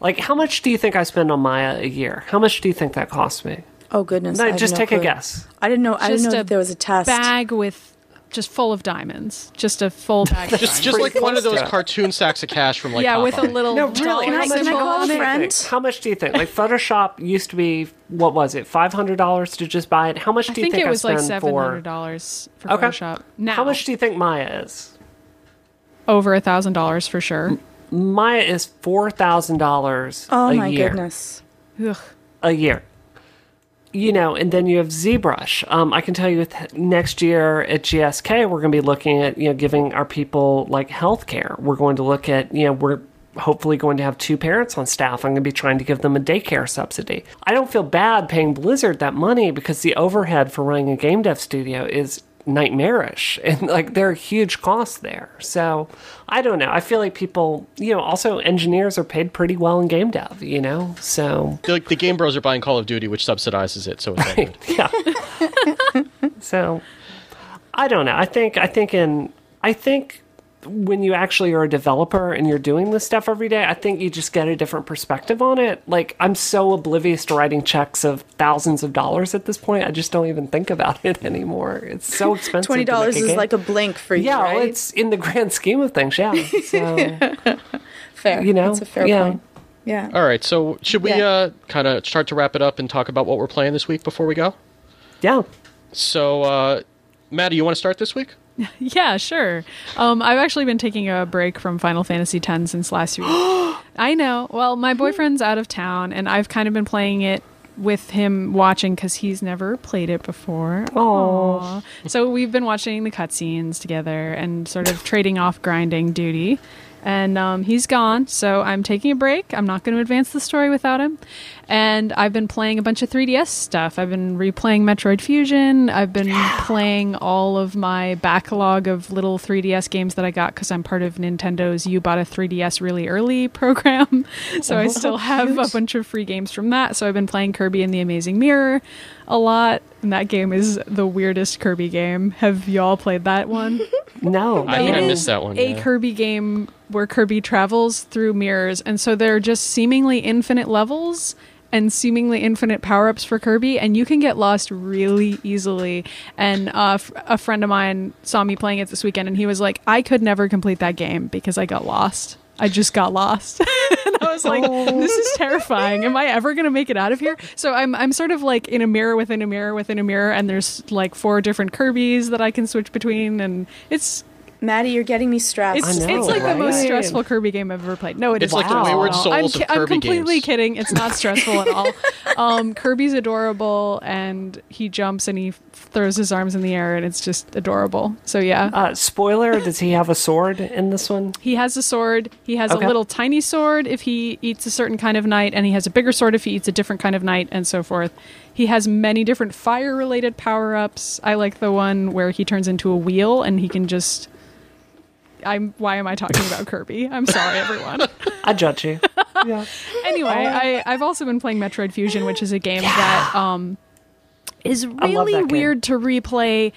like, how much do you think I spend on Maya a year? How much do you think that costs me? Oh, goodness. No, just take a guess. I didn't know. I didn't know that there was a test. Bag with... just full of diamonds. Just a full bag of Just, just like one of those cartoon sacks of cash from, like, yeah, Popeye. With a little... No, really. How much, how, much how much do you think? Like, Photoshop used to be, what was it, five hundred dollars to just buy it? How much do you I think, think I spend like for... I think it was like seven hundred dollars for okay. Photoshop. Now, how much do you think Maya is? Over one thousand dollars for sure. M- Maya is four thousand dollars oh, a year. Oh, my goodness. Ugh. A year. You know, and then you have ZBrush. Um, I can tell you with next year at G S K, we're going to be looking at, you know, giving our people, like, healthcare. We're going to look at, you know, we're hopefully going to have two parents on staff. I'm going to be trying to give them a daycare subsidy. I don't feel bad paying Blizzard that money because the overhead for running a game dev studio is nightmarish, and like there are huge costs there. So I don't know. I feel like people, you know, also engineers are paid pretty well in game dev, you know. So like the game bros are buying Call of Duty, which subsidizes it, so it's all good. Yeah. So I don't know. I think I think in I think. when you actually are a developer and you're doing this stuff every day, I think you just get a different perspective on it. Like, I'm so oblivious to writing checks of thousands of dollars at this point. I just don't even think about it anymore. It's so expensive. twenty dollars is game. Like a blink for you, yeah, right? Well, it's in the grand scheme of things, yeah. So, fair. You know? That's a fair yeah. point. Yeah. All right, so should we yeah. uh, kind of start to wrap it up and talk about what we're playing this week before we go? Yeah. So, uh, Maddie, you want to start this week? Yeah, sure. Um, I've actually been taking a break from Final Fantasy X since last week. I know. Well, my boyfriend's out of town, and I've kind of been playing it with him watching because he's never played it before. Aww. So we've been watching the cutscenes together and sort of trading off grinding duty. And um, he's gone, so I'm taking a break. I'm not going to advance the story without him. And I've been playing a bunch of three D S stuff. I've been replaying Metroid Fusion. I've been playing all of my backlog of little three D S games that I got because I'm part of Nintendo's You Bought a three D S Really Early program. So oh, I still have cute. a bunch of free games from that. So I've been playing Kirby and the Amazing Mirror a lot. And that game is the weirdest Kirby game. Have y'all played that one? No. I think I missed that one. A yeah. Kirby game where Kirby travels through mirrors. And so there are just seemingly infinite levels and seemingly infinite power-ups for Kirby, and you can get lost really easily. And uh, f- a friend of mine saw me playing it this weekend, and he was like, I could never complete that game because I got lost. I just got lost. And I was like, oh. This is terrifying. Am I ever going to make it out of here? So I'm I'm sort of like in a mirror within a mirror within a mirror, and there's like four different Kirbys that I can switch between, and it's... Maddie, you're getting me stressed. It's, know, it's like right? the most stressful Kirby game I've ever played. No, it it's is like wow. the Wayward Souls I'm, of Kirby I'm completely games. kidding. It's not stressful at all. Um, Kirby's adorable, and he jumps and he f- throws his arms in the air, and it's just adorable. So yeah. Uh, spoiler: does he have a sword in this one? He has a sword. He has okay. a little tiny sword if he eats a certain kind of knight, and he has a bigger sword if he eats a different kind of knight, and so forth. He has many different fire-related power-ups. I like the one where he turns into a wheel, and he can just. I'm. Why am I talking about Kirby? I'm sorry, everyone. I judge you. Yeah. Anyway, I, I've also been playing Metroid Fusion, which is a game yeah. that um, is really weird to replay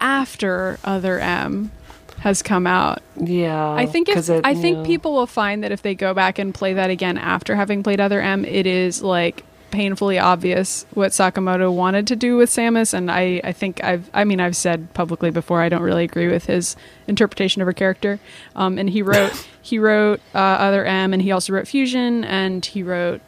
after Other M has come out. Yeah. I think if, it, I think yeah. people will find that if they go back and play that again after having played Other M, it is like painfully obvious what Sakamoto wanted to do with Samus, and I, I think I've I mean I've said publicly before I don't really agree with his interpretation of her character, um, and he wrote he wrote uh, Other M, and he also wrote Fusion, and he wrote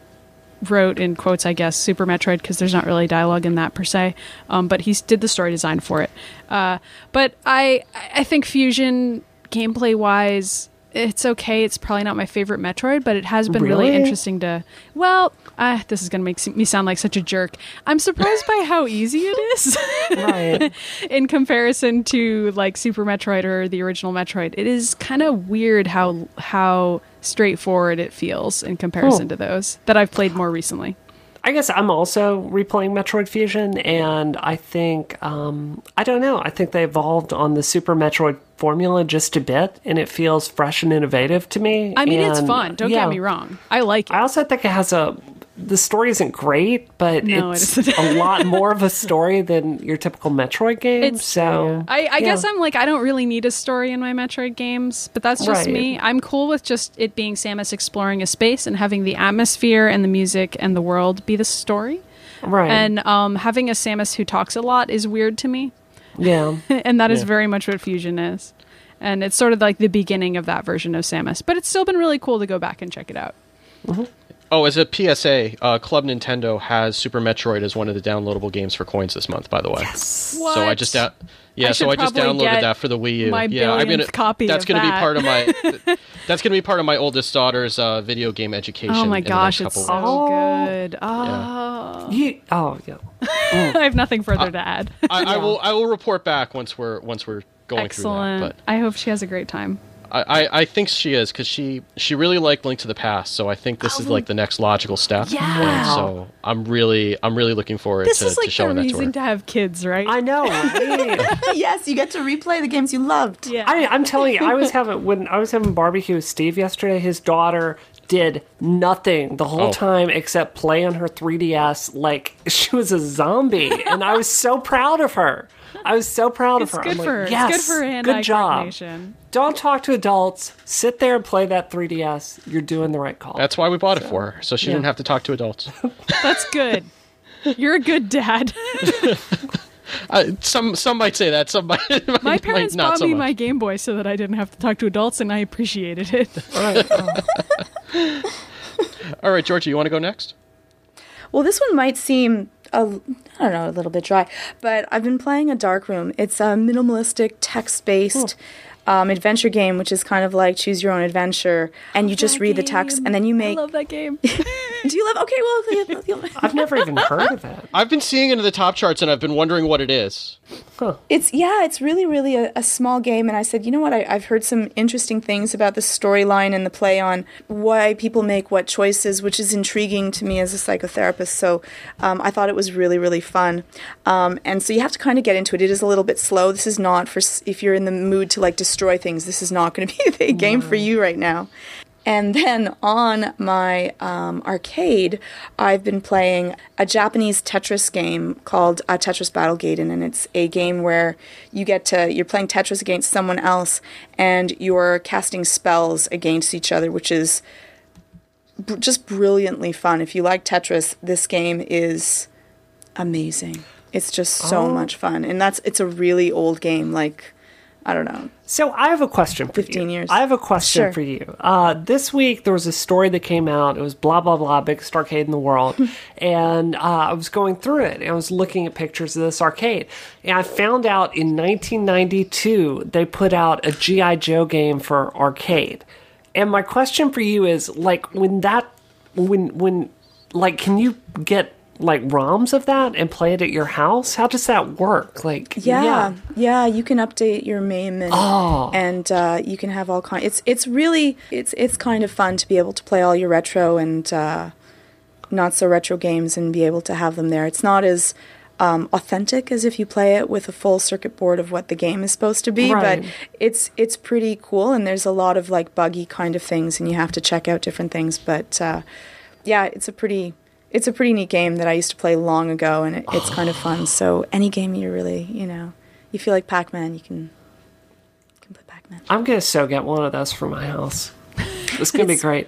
wrote in quotes I guess Super Metroid because there's not really dialogue in that per se, um, but he did the story design for it, uh, but I I think Fusion gameplay wise it's okay. It's probably not my favorite Metroid, but it has been really, really interesting to... Well, uh, this is going to make me sound like such a jerk. I'm surprised by how easy it is. Right. In comparison to like Super Metroid or the original Metroid. It is kind of weird how how straightforward it feels in comparison oh. to those that I've played more recently. I guess I'm also replaying Metroid Fusion, and I think, um, I don't know, I think they evolved on the Super Metroid formula just a bit, and it feels fresh and innovative to me. I mean, and, it's fun, don't yeah. get me wrong. I like it. I also think it has a, the story isn't great, but no, it's it a lot more of a story than your typical Metroid game, it's, so... Yeah. I, I yeah. guess I'm like, I don't really need a story in my Metroid games, but that's just right. me. I'm cool with just it being Samus exploring a space and having the atmosphere and the music and the world be the story. Right. And um, having a Samus who talks a lot is weird to me. Yeah. And that is yeah. very much what Fusion is. And it's sort of like the beginning of that version of Samus. But it's still been really cool to go back and check it out. Mm-hmm. Oh, as a P S A, uh, Club Nintendo has Super Metroid as one of the downloadable games for coins this month, by the way. Yes. What? So I just da- yeah, I so I just downloaded that for the Wii U. My yeah, I mean, copy that's going to be part of my that's going to be part of my oldest daughter's uh, video game education. Oh my gosh, it's so oh, good. Oh. Yeah. You, oh, yeah. Mm. I have nothing further I, to add. I, I, I will I will report back once we're once we're going Excellent. through that. But I hope she has a great time. I, I think she is, because she, she really liked Link to the Past, so I think this oh, is like the next logical step. Yeah. And so I'm really I'm really looking forward this to, is like to showing that to her. This is like the reason to have kids, right? I know. Right? Yes, you get to replay the games you loved. Yeah. I, I'm telling you, I was having when I was having barbecue with Steve yesterday. His daughter did nothing the whole oh. time except play on her three D S like she was a zombie, and I was so proud of her. I was so proud it's of her. Good like, for her. Yes, it's good for her. Good job. Don't talk to adults. Sit there and play that three D S. You're doing the right call. That's why we bought so, it for her, so she yeah. didn't have to talk to adults. That's good. You're a good dad. uh, some some might say that. Some might, might, my parents like, bought so me much. my Game Boy so that I didn't have to talk to adults, and I appreciated it. All right. Oh. All right, Georgia, you want to go next? Well, this one might seem... A, I don't know, a little bit dry, but I've been playing A Dark Room. It's a minimalistic, text-based cool. um, adventure game, which is kind of like choose your own adventure, and you just read game. the text, and then you make... I love that game. Do you love... Okay, well... I've never even heard of it. I've been seeing it in the top charts, and I've been wondering what it is. Huh. It's Yeah, it's really, really a, a small game, and I said, you know what, I, I've heard some interesting things about the storyline and the play on why people make what choices, which is intriguing to me as a psychotherapist, so um, I thought it was was really, really fun. Um, and so you have to kind of get into it. It is a little bit slow. This is not for, if you're in the mood to like destroy things, this is not going to be the game for you right now. And then on my um, arcade, I've been playing a Japanese Tetris game called uh, Tetris Battle Gaiden, and it's a game where you get to, you're playing Tetris against someone else and you're casting spells against each other, which is br- just brilliantly fun. If you like Tetris, this game is amazing. It's just so oh. much fun. And that's it's a really old game, like I don't know. So I have a question for fifteen you. fifteen years. I have a question sure. for you. Uh, this week there was a story that came out. It was blah, blah, blah, biggest arcade in the world. and uh, I was going through it. And I was looking at pictures of this arcade. And I found out in nineteen ninety-two, they put out a G I. Joe game for arcade. And my question for you is, like, when that, when, when, like, can you get like ROMs of that and play it at your house? How does that work? Like, yeah, yeah, yeah you can update your M I M and, oh. and uh, you can have all kind. It's it's really it's it's kind of fun to be able to play all your retro and uh, not so retro games and be able to have them there. It's not as um, authentic as if you play it with a full circuit board of what the game is supposed to be, right. but it's it's pretty cool. And there's a lot of like buggy kind of things, and you have to check out different things. But uh, yeah, it's a pretty It's a pretty neat game that I used to play long ago, and it, it's kind of fun. So any game you really, you know, you feel like Pac-Man, you can, you can play Pac-Man. I'm going to so get one of those for my house. It's going to be great.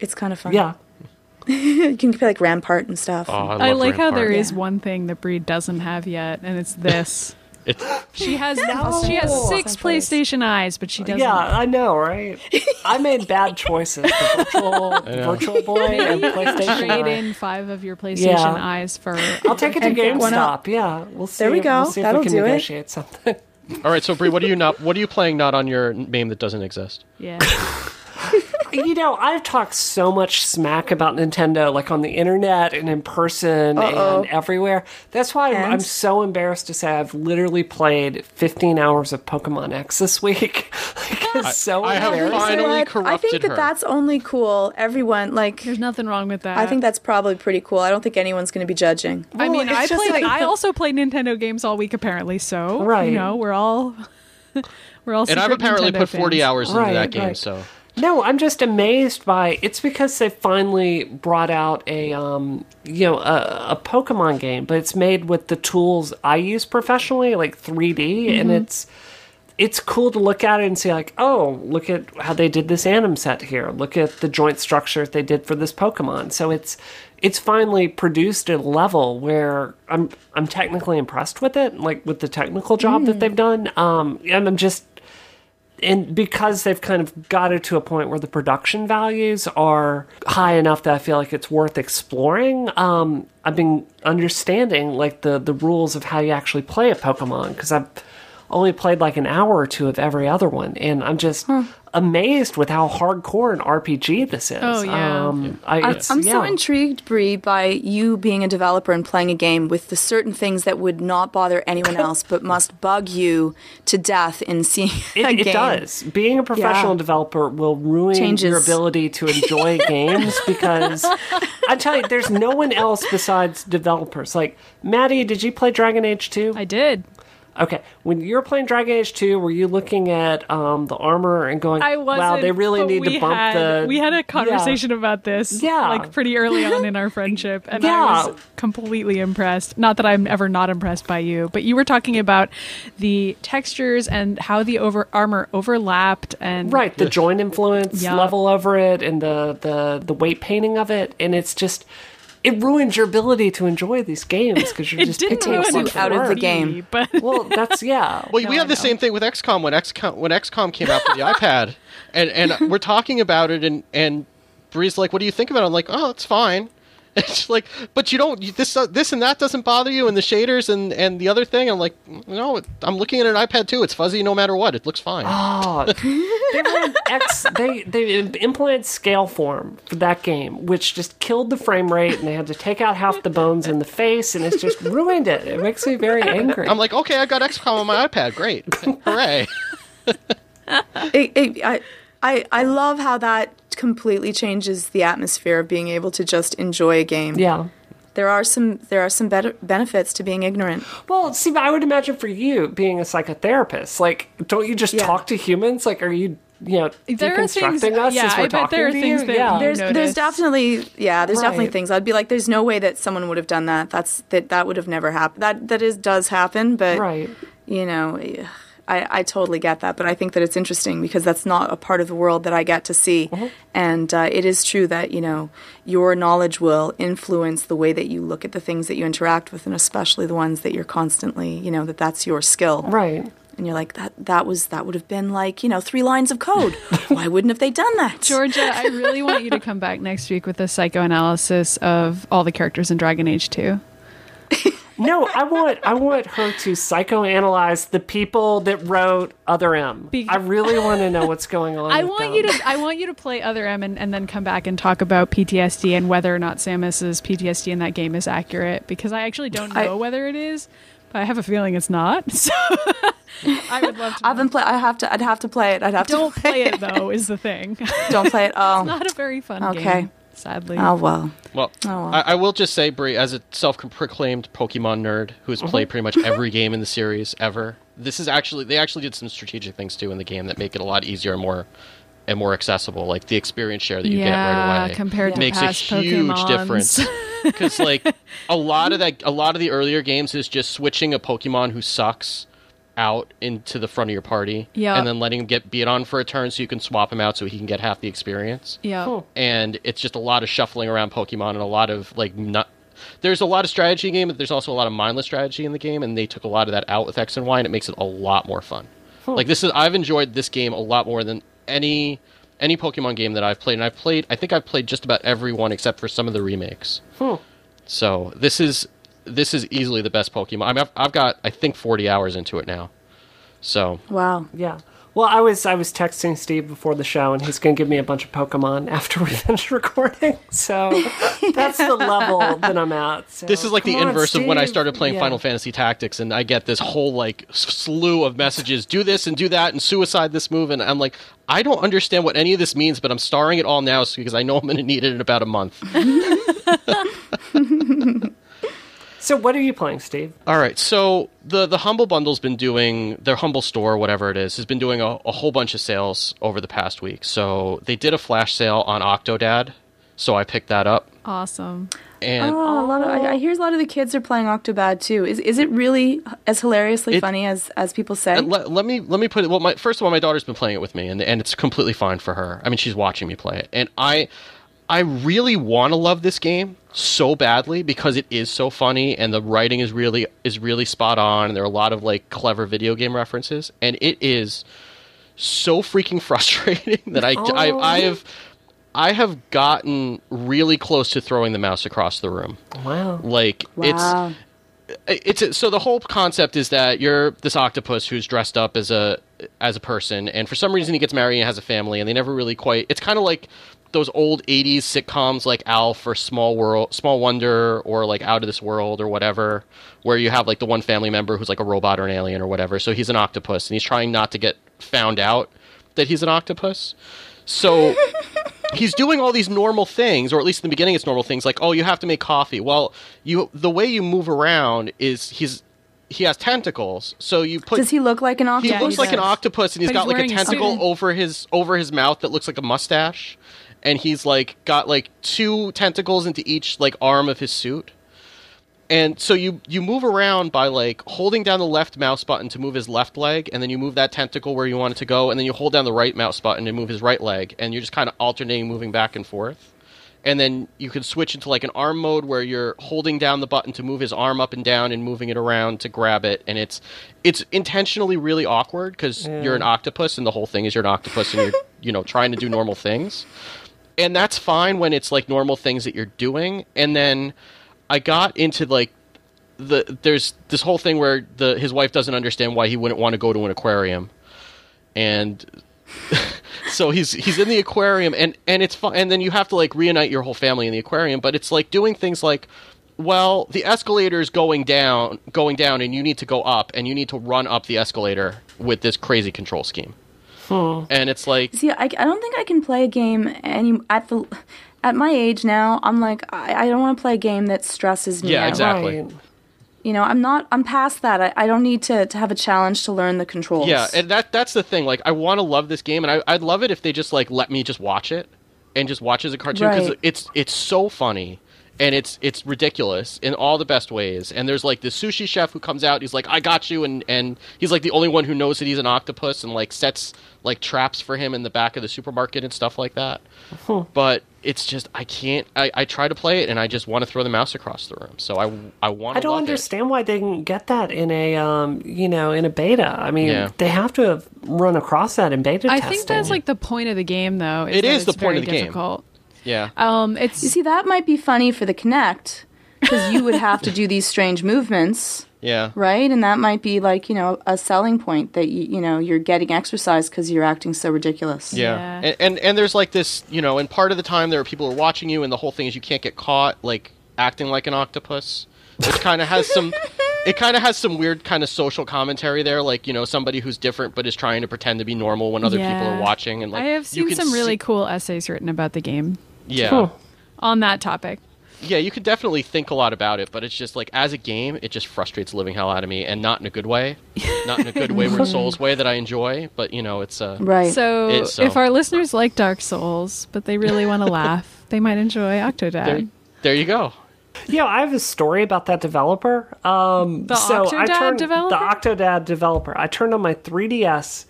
It's kind of fun. Yeah. You can play like Rampart and stuff. Oh, I, I like Rampart. How there yeah. is one thing that Bree doesn't have yet, and it's this. It's, she has no. she has six PlayStation Eyes, but she doesn't. Yeah, I know, right? I made bad choices. The virtual, virtual Boy and PlayStation trade Eye. In five of your PlayStation yeah. Eyes for. I'll take it to GameStop. Yeah, we'll see. There we go. We'll see That'll if we can do negotiate it. Something. All right, so Bree, what are you not? What are you playing not on your game that doesn't exist? Yeah. You know, I've talked so much smack about Nintendo, like on the internet and in person Uh-oh. and everywhere. That's why I'm, I'm so embarrassed to say I've literally played fifteen hours of Pokemon X this week. Like, it's I, so I embarrassing. Have finally corrupted I think that her. That's only cool. Everyone, like... There's nothing wrong with that. I think that's probably pretty cool. I don't think anyone's going to be judging. Well, I mean, I, play, like, I also play Nintendo games all week, apparently, so, right. you know, we're all... we're all. And I've apparently Nintendo put forty fans. Hours into right, that game, right. so... No, I'm just amazed by it's because they finally brought out a um, you know a, a Pokemon game, but it's made with the tools I use professionally, like three D, mm-hmm. and it's it's cool to look at it and see like, oh, look at how they did this anim set here. Look at the joint structure they did for this Pokemon. So it's it's finally produced at a level where I'm I'm technically impressed with it, like with the technical job mm. that they've done. Um, and I'm just. And because they've kind of got it to a point where the production values are high enough that I feel like it's worth exploring, um, I've been understanding like the, the rules of how you actually play a Pokemon because I've only played like an hour or two of every other one, and I'm just hmm. amazed with how hardcore an R P G this is. Oh, yeah. Um, yeah. I, I'm yeah. so intrigued, Bree, by you being a developer and playing a game with the certain things that would not bother anyone else but must bug you to death in seeing it, a game. It does. Being a professional yeah. developer will ruin Changes. your ability to enjoy games, because I tell you, there's no one else besides developers. Like, Maddie, did you play Dragon Age two? I did. Okay, when you're playing Dragon Age two, were you looking at um, the armor and going, I wasn't, wow, they really need to bump had, the... We had a conversation yeah. about this, yeah. like, pretty early on in our friendship, and yeah. I was completely impressed. Not that I'm ever not impressed by you, but you were talking about the textures and how the over armor overlapped, and... Right, the joint influence yep. level over it, and the, the, the weight painting of it, and it's just... It ruins your ability to enjoy these games because you're just picking up out, out of the game. But well, that's yeah. Well, no, we had the same thing with X COM when X COM when X COM came out for the iPad, and and we're talking about it, and and Bree's like, "What do you think about it?" I'm like, "Oh, it's fine." It's like, but you don't you, this uh, this and that doesn't bother you, and the shaders and, and the other thing. I'm like, no, it, I'm looking at an iPad too. It's fuzzy no matter what. It looks fine. Oh, they were X. They they implemented scale form for that game, which just killed the frame rate, and they had to take out half the bones in the face, and it's just ruined it. It makes me very angry. I'm like, okay, I got X COM on my iPad. Great, hooray! it, it, I I I love how that completely changes the atmosphere of being able to just enjoy a game. Yeah. There are some there are some better benefits to being ignorant. Well, see, I would imagine for you being a psychotherapist, like, don't you just yeah. talk to humans? Like, are you, you know, there deconstructing things, us yeah, as we're I talking there are to things you? That yeah. There's there's definitely yeah, there's right. definitely things. I'd be like, there's no way that someone would have done that. That's that that would have never happened. That that is does happen, but right. you know, I, I totally get that, but I think that it's interesting because that's not a part of the world that I get to see. Mm-hmm. And uh, it is true that, you know, your knowledge will influence the way that you look at the things that you interact with, and especially the ones that you're constantly, you know, that that's your skill. Right. And you're like, that that was that would have been like, you know, three lines of code. Why wouldn't have they done that? Georgia, I really want you to come back next week with a psychoanalysis of all the characters in Dragon Age two. No, I want I want her to psychoanalyze the people that wrote Other M. Be- I really want to know what's going on. I with want them. you to I want you to play Other M and, and then come back and talk about P T S D and whether or not Samus's P T S D in that game is accurate, because I actually don't know I, whether it is, but I have a feeling it's not. So I would love to. I haven't play. I have to. I'd have to play it. I'd have don't to. Don't play it though. Is the thing. Don't play it. Oh, it's not a very fun okay. game. Okay. Sadly. Oh, well. Well, oh, well. I, I will just say, Bree, as a self-proclaimed Pokemon nerd who has mm-hmm. played pretty much every game in the series ever, this is actually they actually did some strategic things too in the game that make it a lot easier and more and more accessible. Like the experience share that you yeah, get right away compared to makes past a huge Pokemons. difference. Because like a lot of that, a lot of the earlier games is just switching a Pokemon who sucks out into the front of your party, yep. and then letting him get beat on for a turn so you can swap him out so he can get half the experience. Yeah, cool. And it's just a lot of shuffling around Pokemon and a lot of like not. There's a lot of strategy in the game, but there's also a lot of mindless strategy in the game, and they took a lot of that out with X and Y, and it makes it a lot more fun. Cool. Like this is, I've enjoyed this game a lot more than any any Pokemon game that I've played, and I've played. I think I've played just about every one except for some of the remakes. Cool. So this is. This is easily the best Pokemon. I mean, I've, I've got, I think, forty hours into it now. So wow, yeah. Well, I was I was texting Steve before the show, and he's going to give me a bunch of Pokemon after we finish recording. So that's the level that I'm at. So. This is like Come the on, inverse Steve. of when I started playing yeah. Final Fantasy Tactics, and I get this whole like slew of messages: do this and do that, and suicide this move. And I'm like, I don't understand what any of this means, but I'm starring it all now because I know I'm going to need it in about a month. So what are you playing, Steve? All right, so the, the Humble Bundle's been doing, their Humble Store, whatever it is, has been doing a, a whole bunch of sales over the past week. So they did a flash sale on Octodad, so I picked that up. Awesome. And oh, a lot of, I, I hear a lot of the kids are playing Octodad too. Is is it really as hilariously it, funny as, as people say? Let, let me let me put it. Well, my, first of all, my daughter's been playing it with me, and and it's completely fine for her. I mean, she's watching me play it, and I. I really want to love this game so badly because it is so funny and the writing is really is really spot on, and there are a lot of like clever video game references, and it is so freaking frustrating that I, oh. I, I have I have gotten really close to throwing the mouse across the room. Wow! Like wow. it's it's so the whole concept is that you're this octopus who's dressed up as a as a person, and for some reason he gets married and has a family, and they never really quite. It's kind of like those old eighties sitcoms like Alf or Small World, Small Wonder, or like Out of This World or whatever, where you have like the one family member who's like a robot or an alien or whatever. So he's an octopus, and he's trying not to get found out that he's an octopus. So he's doing all these normal things, or at least in the beginning it's normal things, like, oh, you have to make coffee. Well, you the way you move around is he's he has tentacles. So you put Does he look like an octopus? He looks like an octopus, and he's got like a tentacle over his over his mouth that looks like a mustache. And he's like got like two tentacles into each like arm of his suit. And so you, you move around by, like, holding down the left mouse button to move his left leg, and then you move that tentacle where you want it to go, and then you hold down the right mouse button to move his right leg, and you're just kind of alternating, moving back and forth. And then you can switch into, like, an arm mode where you're holding down the button to move his arm up and down and moving it around to grab it, and it's it's intentionally really awkward because yeah. you're an octopus, and the whole thing is you're an octopus, and you're, you know, trying to do normal things. And that's fine when it's, like, normal things that you're doing, and then I got into, like, the there's this whole thing where the his wife doesn't understand why he wouldn't want to go to an aquarium. And so he's he's in the aquarium, and, and it's fun. And then you have to, like, reunite your whole family in the aquarium. But it's, like, doing things like, well, the escalator's going down, going down, and you need to go up, and you need to run up the escalator with this crazy control scheme. Hmm. And it's like... See, I, I don't think I can play a game any at the... At my age now, I'm like, I, I don't want to play a game that stresses me out. Yeah, exactly. Right. You know, I'm not, I'm past that. I, I don't need to, to have a challenge to learn the controls. Yeah, and that that's the thing. Like, I want to love this game, and I, I'd love it if they just, like, let me just watch it and just watch as a cartoon. Because right. it's it's so funny, and it's it's ridiculous in all the best ways. And there's, like, the sushi chef who comes out, he's like, I got you, and, and he's, like, the only one who knows that he's an octopus and, like, sets, like, traps for him in the back of the supermarket and stuff like that. Huh. But... It's just, I can't, I, I try to play it, and I just want to throw the mouse across the room. So I, I want to I don't understand it. Why they didn't get that in a, um, you know, in a beta. I mean, yeah. they have to have run across that in beta I testing. I think that's, like, the point of the game, though. Is it is the point of the difficult. Game. Yeah. Um, it's... You see, that might be funny for the Kinect, because you would have to do these strange movements. Yeah. Right? And that might be, like, you know, a selling point that, you, you know, you're getting exercise because you're acting so ridiculous. Yeah. yeah. And, and and there's, like, this, you know, and part of the time there are people who are watching you, and the whole thing is you can't get caught, like, acting like an octopus. Which kind of has some... It kind of has some weird kind of social commentary there, like, you know, somebody who's different but is trying to pretend to be normal when other yeah. people are watching. And like I have seen you some see- really cool essays written about the game. Yeah. Cool. On that topic. Yeah, you could definitely think a lot about it, but it's just like, as a game, it just frustrates the living hell out of me, and not in a good way. Not in a good Wayward Souls way that I enjoy, but, you know, it's... Uh, right. So, it, so, if our listeners like Dark Souls, but they really want to laugh, they might enjoy Octodad. There, there you go. Yeah, I have a story about that developer. Um, the so Octodad I turned, developer? The Octodad developer. I turned on my three D S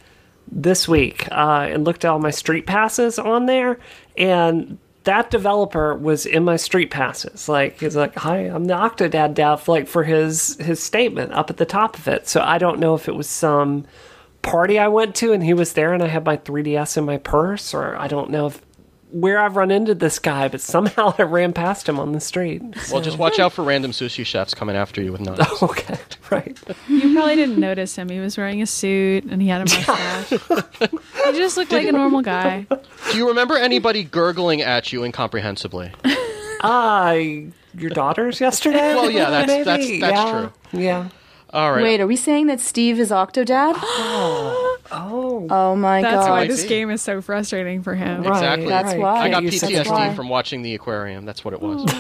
this week uh, and looked at all my street passes on there, and... That developer was in my street passes. Like, he's like, hi, I'm the Octodad dev, like, for his, his statement up at the top of it. So I don't know if it was some party I went to and he was there and I had my three D S in my purse, or I don't know if where I've run into this guy, but somehow I ran past him on the street. So. Well, just watch out for random sushi chefs coming after you with knives. Oh, okay, right. You probably didn't notice him. He was wearing a suit and he had a mustache. He just looked like a normal guy. Do you remember anybody gurgling at you incomprehensibly? Ah, uh, your daughters yesterday? Well, yeah, that's Maybe. that's, that's yeah. true. Yeah. All right. Wait, are we saying that Steve is Octodad? Oh, oh, oh my That's god! That's why this game is so frustrating for him. Right. Exactly. That's right. why I got P T S D from watching the aquarium. That's what it was.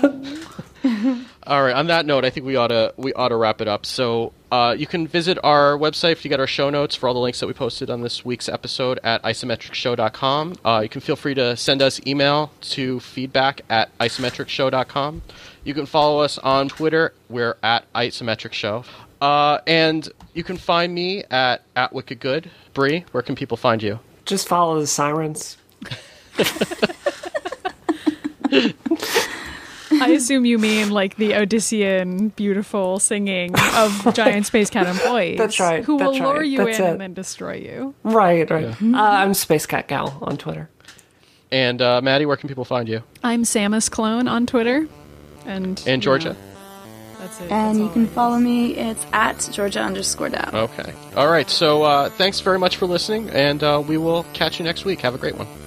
All right. On that note, I think we ought to we ought to wrap it up. So uh, you can visit our website if you get our show notes for all the links that we posted on this week's episode at isometric show dot com. Uh, you can feel free to send us email to feedback at isometric show dot com. You can follow us on Twitter. We're at isometric show. Uh, and you can find me at, at Wicked Good. Bree, where can people find you? Just follow the sirens. I assume you mean like the Odyssean beautiful singing of Giant Space Cat employees. That's right. Who that's will lure right. you that's in it. And then destroy you. Right, right. Yeah. Uh, I'm Space Cat Gal on Twitter. And uh, Maddie, where can people find you? I'm Samus Clone on Twitter. And, and Georgia. You know, That's it. And That's you can follow me. It's at Georgia underscore Dow. Okay. All right. So uh, thanks very much for listening, and uh, we will catch you next week. Have a great one.